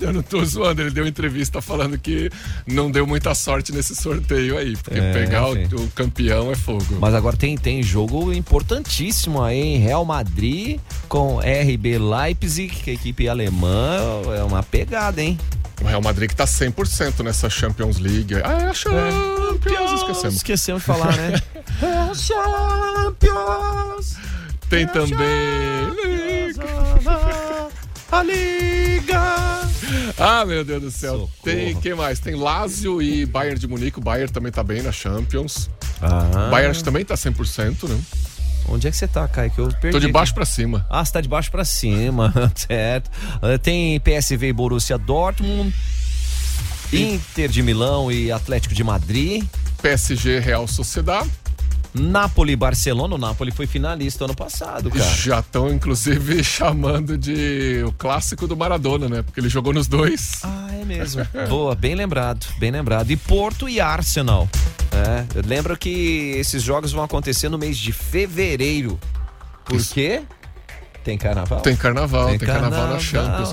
Eu não tô zoando, ele deu entrevista falando que não deu muita sorte nesse sorteio aí, porque pegar o campeão é fogo. Mas agora tem jogo importantíssimo aí em Real Madrid com RB Leipzig, que é a equipe alemã, é uma pegada. Hein? O Real Madrid que tá 100% nessa Champions League. Ah, Champions! Esquecemos de falar, né? Champions! Tem também... A Liga! Ah, meu Deus do céu. Socorro. Tem, que mais? Tem Lazio e Bayern de Munique. O Bayern também tá bem na Champions. O Bayern também tá 100%, né? Onde é que você tá, Caio? Que eu perdi. Tô de baixo pra cima. Ah, você tá de baixo pra cima, certo. Tem PSV e Borussia Dortmund, Inter de Milão e Atlético de Madrid. PSG, Real Sociedad. Napoli e Barcelona. O Napoli foi finalista ano passado, cara. Já estão, inclusive, chamando de o clássico do Maradona, né? Porque ele jogou nos dois. Ah, é mesmo. Boa, bem lembrado, bem lembrado. E Porto e Arsenal. É, eu lembro que esses jogos vão acontecer no mês de fevereiro. Por quê? Tem carnaval? Tem carnaval na Champions.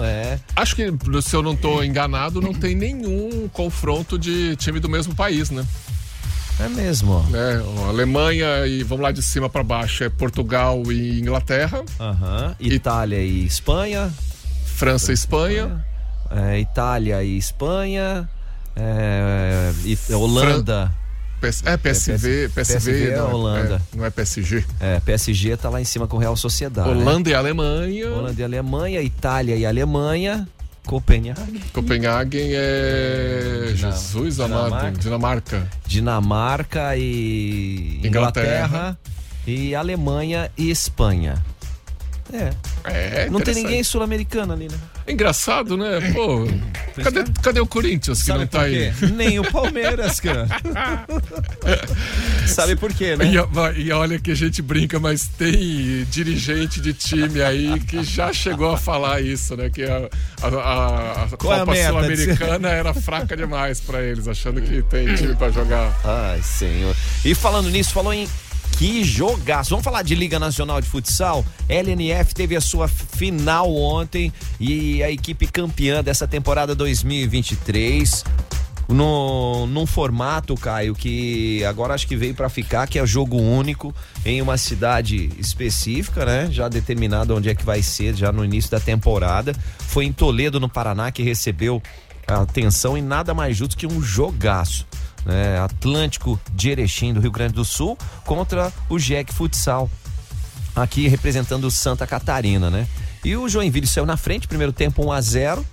Acho que, se eu não tô enganado, não tem nenhum confronto de time do mesmo país, né? É mesmo. É, Alemanha e vamos lá de cima para baixo, é Portugal e Inglaterra. Itália e Espanha. França e Espanha. Itália e Espanha. Holanda. PSV é Holanda. Não é PSG. PSG tá lá em cima com o Real Sociedade. Holanda e Alemanha. Itália e Alemanha. Copenhague. Copenhague é... Jesus amado. Dinamarca. Dinamarca e... Inglaterra. E Alemanha e Espanha. É não tem ninguém sul-americano ali, né? É engraçado, né? Pô, cadê o Corinthians que não tá aí? Nem o Palmeiras, cara. Sabe por quê, né? E olha que a gente brinca, mas tem dirigente de time aí que já chegou a falar isso, né? Que a Copa Sul-Americana era fraca demais pra eles, achando que tem time pra jogar. Ai, senhor. E falando nisso, falou em... Que jogaço! Vamos falar de Liga Nacional de Futsal? LNF teve a sua final ontem e a equipe campeã dessa temporada 2023 num formato, Caio, que agora acho que veio pra ficar, que é jogo único em uma cidade específica, né? Já determinado onde é que vai ser já no início da temporada. Foi em Toledo, no Paraná, que recebeu a atenção e nada mais justo que um jogaço. Atlântico de Erechim, do Rio Grande do Sul, contra o Jack Futsal, aqui representando Santa Catarina, né? E o Joinville saiu na frente, primeiro tempo 1-0,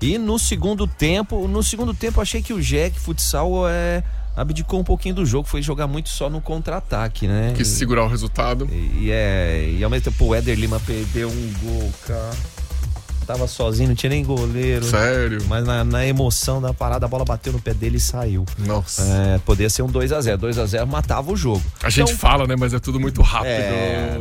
e no segundo tempo achei que o Jack Futsal abdicou um pouquinho do jogo, foi jogar muito só no contra-ataque, né? Quis segurar o resultado. E ao mesmo tempo o Éder Lima perdeu um gol, cara. Tava sozinho, não tinha nem goleiro. Sério? Né? Mas na emoção da parada, a bola bateu no pé dele e saiu. Nossa. Poderia ser um 2-0. 2-0 matava o jogo. Gente fala, né? Mas é tudo muito rápido.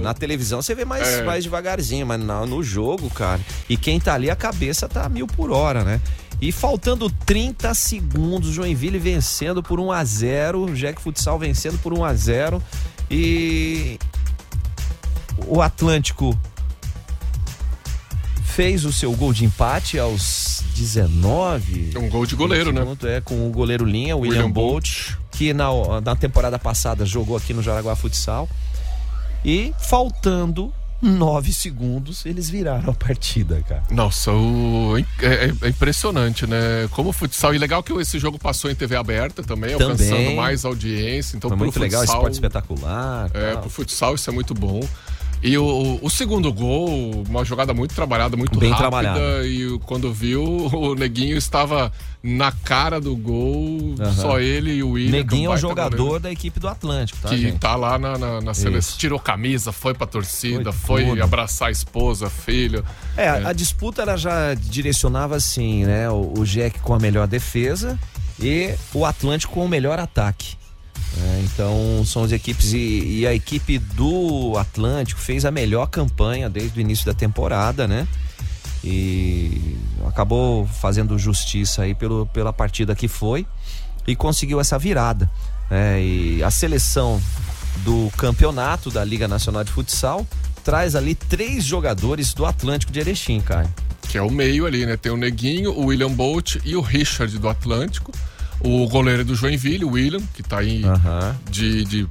Na televisão você vê mais devagarzinho, mas no jogo, cara. E quem tá ali, a cabeça tá a 1.000 por hora, né? E faltando 30 segundos, Joinville vencendo por 1-0. Jack Futsal vencendo por 1-0. E o Atlântico fez o seu gol de empate aos 19. Um gol de goleiro, né? Com o goleiro linha, William Bolt, que na temporada passada jogou aqui no Jaraguá Futsal. E faltando 9 segundos, eles viraram a partida, cara. Nossa, é impressionante, né? Como o futsal. E legal que esse jogo passou em TV aberta também. Alcançando mais audiência. Então, foi muito pro legal, futsal, esporte espetacular. Pro futsal isso é muito bom. E o segundo gol, uma jogada muito trabalhada, muito bem rápida, trabalhada. E quando viu, o Neguinho estava na cara do gol, Só ele e o William. Neguinho é o jogador da equipe do Atlântico, tá? Que gente? Tá lá na seleção, tirou camisa, foi pra torcida, foi abraçar a esposa, a filha. A disputa ela já direcionava assim, né? O Jack com a melhor defesa e o Atlântico com o melhor ataque. Então são as equipes e a equipe do Atlântico fez a melhor campanha desde o início da temporada, né? E acabou fazendo justiça aí pela partida que foi e conseguiu essa virada. E a seleção do campeonato da Liga Nacional de Futsal traz ali 3 jogadores do Atlântico de Erechim, Caio. Que é o meio ali, né? Tem o Neguinho, o William Bolt e o Richard do Atlântico. O goleiro do Joinville, o William, que tá aí de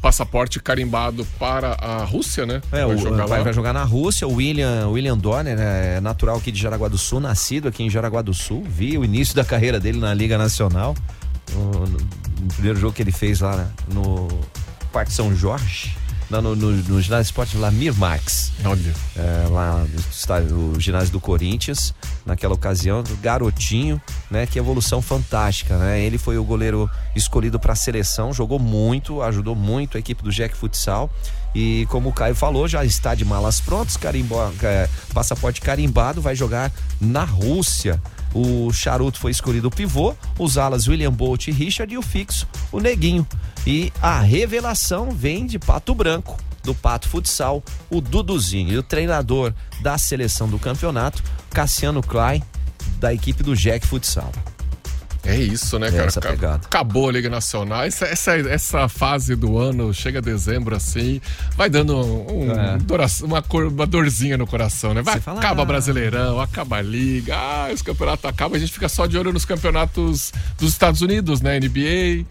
passaporte carimbado para a Rússia, né? Vai jogar na Rússia. O William Dorner, é natural aqui de Jaraguá do Sul, nascido aqui em Jaraguá do Sul. Vi o início da carreira dele na Liga Nacional. No primeiro jogo que ele fez lá no Parque São Jorge. No ginásio esporte Lamir Max. Olha. Lá no ginásio do Corinthians, naquela ocasião, do garotinho, né? Que evolução fantástica, né? Ele foi o goleiro escolhido para a seleção, jogou muito, ajudou muito a equipe do Jack Futsal. E como o Caio falou, já está de malas prontas, passaporte carimbado, vai jogar na Rússia. O Charuto foi escolhido o pivô, os alas William Bolt e Richard e o fixo, o Neguinho. E a revelação vem de Pato Branco, do Pato Futsal, o Duduzinho. E o treinador da seleção do campeonato, Cassiano Klein, da equipe do Jack Futsal. É isso, né, cara? Acabou a Liga Nacional. Essa fase do ano, chega dezembro assim, vai dando uma dorzinha no coração, né? Acaba Brasileirão, acaba a Liga, os campeonatos acabam, a gente fica só de olho nos campeonatos dos Estados Unidos, né? NBA,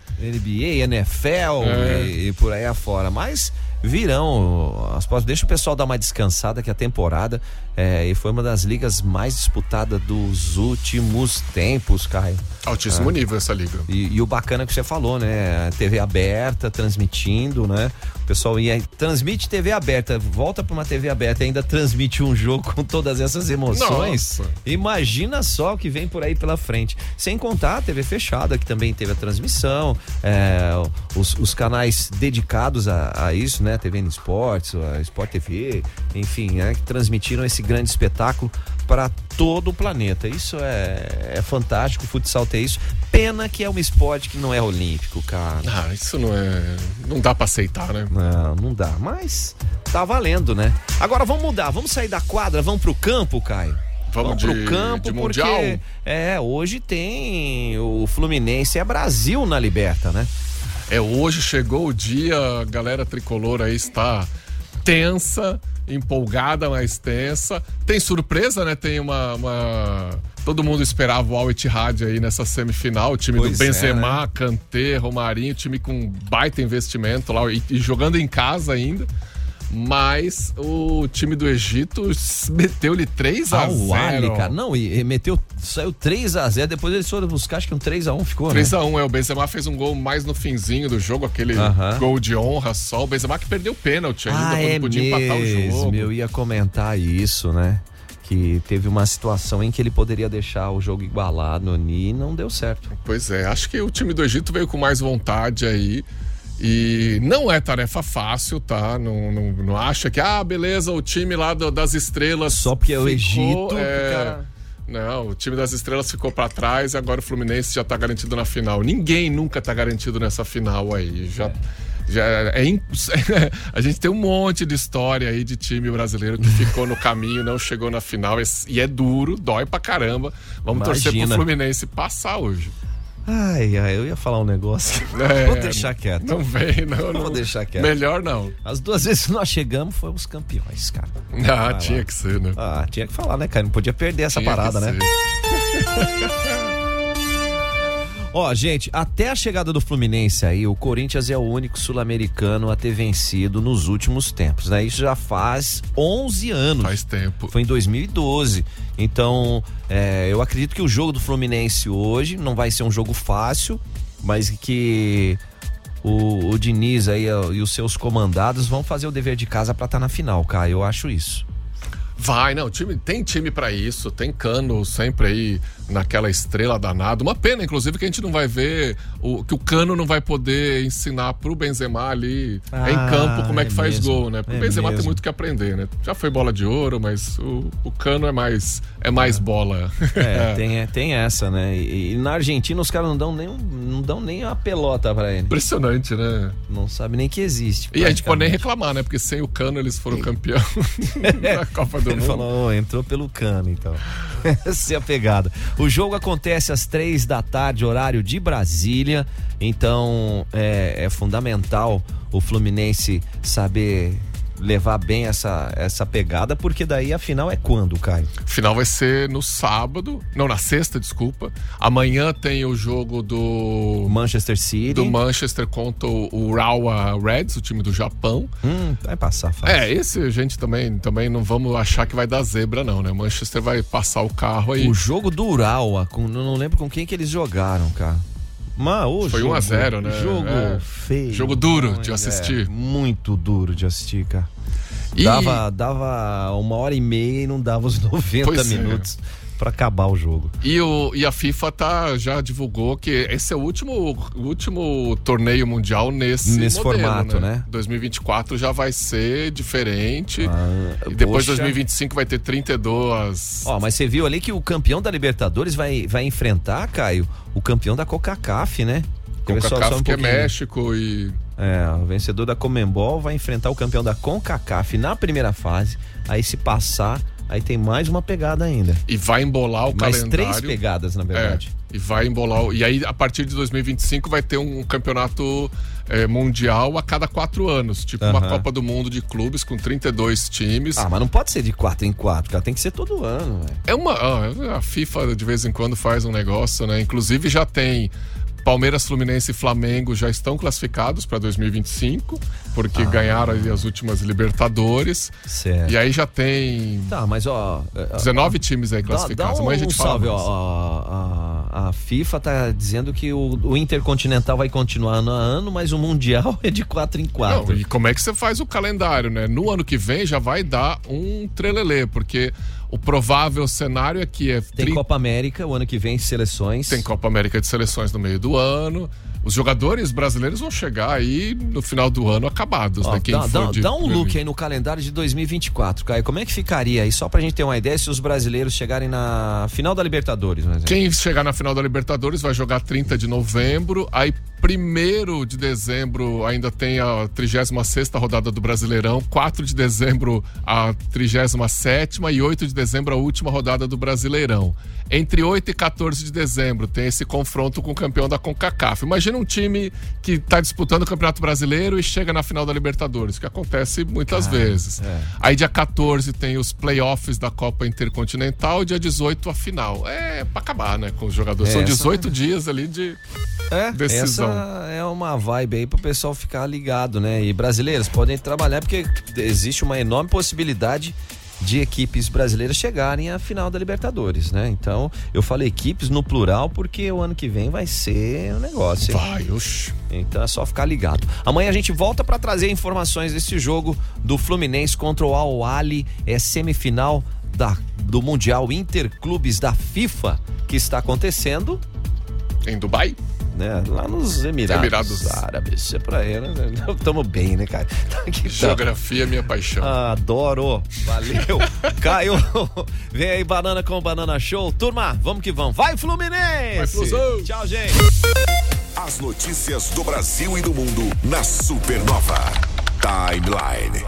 NFL e por aí afora, mas virão as próximas. Deixa o pessoal dar uma descansada, que a temporada foi uma das ligas mais disputadas dos últimos tempos, Caio. altíssimo nível essa liga. E o bacana que você falou, né? TV aberta, transmitindo, né? O pessoal ia, transmite TV aberta, volta pra uma TV aberta e ainda transmite um jogo com todas essas emoções. Nossa. Imagina só o que vem por aí pela frente. Sem contar a TV fechada, que também teve a transmissão, os canais dedicados a isso, né? TV no Esportes, a Sport TV, enfim, né? Que transmitiram esse grande espetáculo para todo o planeta. Isso é fantástico, o futsal tem isso. Pena que é um esporte que não é olímpico, cara. Ah, isso não é... Não dá pra aceitar, né? Não, não dá, mas tá valendo, né? Agora vamos mudar, vamos sair da quadra, vamos pro campo, Caio? Vamos pro campo, de porque mundial. Hoje tem o Fluminense, Brasil na Liberta, né? Hoje chegou o dia, a galera tricolor aí está tensa, empolgada, mas tensa. Tem surpresa, né? Tem Todo mundo esperava o Al Ittihad aí nessa semifinal. O time do Benzema, né? Kanté, Romarinho, time com baita investimento lá e jogando em casa ainda. Mas o time do Egito meteu-lhe 3-0. Ali, cara. Não, e meteu, saiu 3-0. Depois eles foram buscar, acho que um 3-1 ficou, né? 3-1, o Benzema fez um gol mais no finzinho do jogo, aquele gol de honra só. O Benzema que perdeu o pênalti ainda, quando podia empatar o jogo. Eu ia comentar isso, né? Que teve uma situação em que ele poderia deixar o jogo igualado e não deu certo. Pois é, acho que o time do Egito veio com mais vontade aí. E não é tarefa fácil, tá? Não acha que, beleza, o time lá das estrelas... Só porque é o Egito... Não, o time das estrelas ficou pra trás e agora o Fluminense já tá garantido na final. Ninguém nunca tá garantido nessa final aí. A gente tem um monte de história aí de time brasileiro que ficou no caminho, não chegou na final. E é duro, dói pra caramba. Vamos torcer pro Fluminense passar hoje. Ai, eu ia falar um negócio. Vou deixar quieto. Não vem, não. Vou deixar quieto. Melhor não. As duas vezes que nós chegamos fomos campeões, cara. Tinha que ser, né? Tinha que falar, né, cara? Não podia perder essa parada, né? Gente, até a chegada do Fluminense aí, o Corinthians é o único sul-americano a ter vencido nos últimos tempos, né? Isso já faz 11 anos. Faz tempo. Foi em 2012. Então, eu acredito que o jogo do Fluminense hoje não vai ser um jogo fácil, mas que o Diniz aí e os seus comandados vão fazer o dever de casa pra estar na final, cara. Eu acho isso. Vai, não, tem time pra isso, tem Cano sempre aí naquela estrela danada. Uma pena, inclusive, que a gente não vai ver, que o Cano não vai poder ensinar pro Benzema ali em campo como é que faz gol, né? Porque o Benzema tem muito o que aprender, né? Já foi bola de ouro, mas o Cano é mais bola. Tem essa, né? E na Argentina os caras não dão nem a pelota pra ele. Impressionante, né? Não sabe nem que existe. E a gente pode nem reclamar, né? Porque sem o Cano eles foram campeão da Copa do Ele falou, entrou pelo cano, então. Essa é a pegada. O jogo acontece às 3 da tarde, horário de Brasília. Então, é fundamental o Fluminense saber levar bem essa pegada, porque daí a final é quando, Caio? Final vai ser no sábado, não, na sexta, desculpa. Amanhã tem o jogo do Manchester City. Do Manchester contra o Urawa Reds, o time do Japão. Vai passar fácil. Esse gente também não vamos achar que vai dar zebra não, né? Manchester vai passar o carro aí. O jogo do Urawa, não lembro com quem que eles jogaram, cara. Foi 1-0, né? Jogo feio. Jogo duro de assistir. Muito duro de assistir, cara. Dava 1h30 e não dava os 90 minutos pra acabar o jogo. E a FIFA já divulgou que esse é o último torneio mundial nesse modelo, formato, né? 2024 já vai ser diferente. E depois 2025 vai ter 32. Mas você viu ali que o campeão da Libertadores vai enfrentar, Caio, o campeão da CONCACAF, né? CONCACAF que é México e... o vencedor da Conmebol vai enfrentar o campeão da CONCACAF na primeira fase, aí se passar... Aí tem mais uma pegada ainda. E vai embolar o calendário. Mais 3 pegadas, na verdade. E vai embolar. E aí, a partir de 2025, vai ter um campeonato mundial a cada 4 anos. Tipo uma Copa do Mundo de clubes com 32 times. Mas não pode ser de 4 em 4, cara. Tem que ser todo ano, velho. A FIFA, de vez em quando, faz um negócio, né? Inclusive, já tem... Palmeiras, Fluminense e Flamengo já estão classificados para 2025, porque ganharam as últimas Libertadores. Certo. E aí já tem 19 times aí classificados. Dá um salve, a FIFA está dizendo que o Intercontinental vai continuar ano a ano, mas o Mundial é de 4 em 4. Não, e como é que você faz o calendário, né? No ano que vem já vai dar um trelelê, porque o provável cenário é que é... Tem Copa América, o ano que vem seleções. Tem Copa América de seleções no meio do ano. Os jogadores brasileiros vão chegar aí no final do ano acabados, ó, né? Quem dá um look aí no calendário de 2024, Caio. Como é que ficaria aí? Só pra gente ter uma ideia, se os brasileiros chegarem na final da Libertadores. Mas... Quem chegar na final da Libertadores vai jogar 30 de novembro, aí 1º de dezembro ainda tem a 36ª rodada do Brasileirão, 4 de dezembro a 37ª e 8 de dezembro a última rodada do Brasileirão. Entre 8 e 14 de dezembro tem esse confronto com o campeão da CONCACAF. Imagina um time que está disputando o Campeonato Brasileiro e chega na final da Libertadores, que acontece muitas vezes. É. Aí dia 14 tem os playoffs da Copa Intercontinental, dia 18 a final. É pra acabar, né, com os jogadores. São 18 dias ali de decisão. Essa é uma vibe aí pro pessoal ficar ligado, né? E brasileiros podem trabalhar, porque existe uma enorme possibilidade de equipes brasileiras chegarem à final da Libertadores, né? Então, eu falo equipes no plural porque o ano que vem vai ser um negócio. Vai, oxi. Então é só ficar ligado. Amanhã a gente volta para trazer informações desse jogo do Fluminense contra o Al Ahly, é semifinal do Mundial Interclubes da FIFA, que está acontecendo em Dubai, né? Lá nos Emirados Árabes. É pra ele, né? Tamo bem, né, cara? Aqui, geografia é minha paixão. Adoro. Valeu. Caio, vem aí Banana com Banana Show. Turma, vamos que vamos. Vai, Fluminense! Vai, tchau, gente. As notícias do Brasil e do mundo na Supernova Timeline.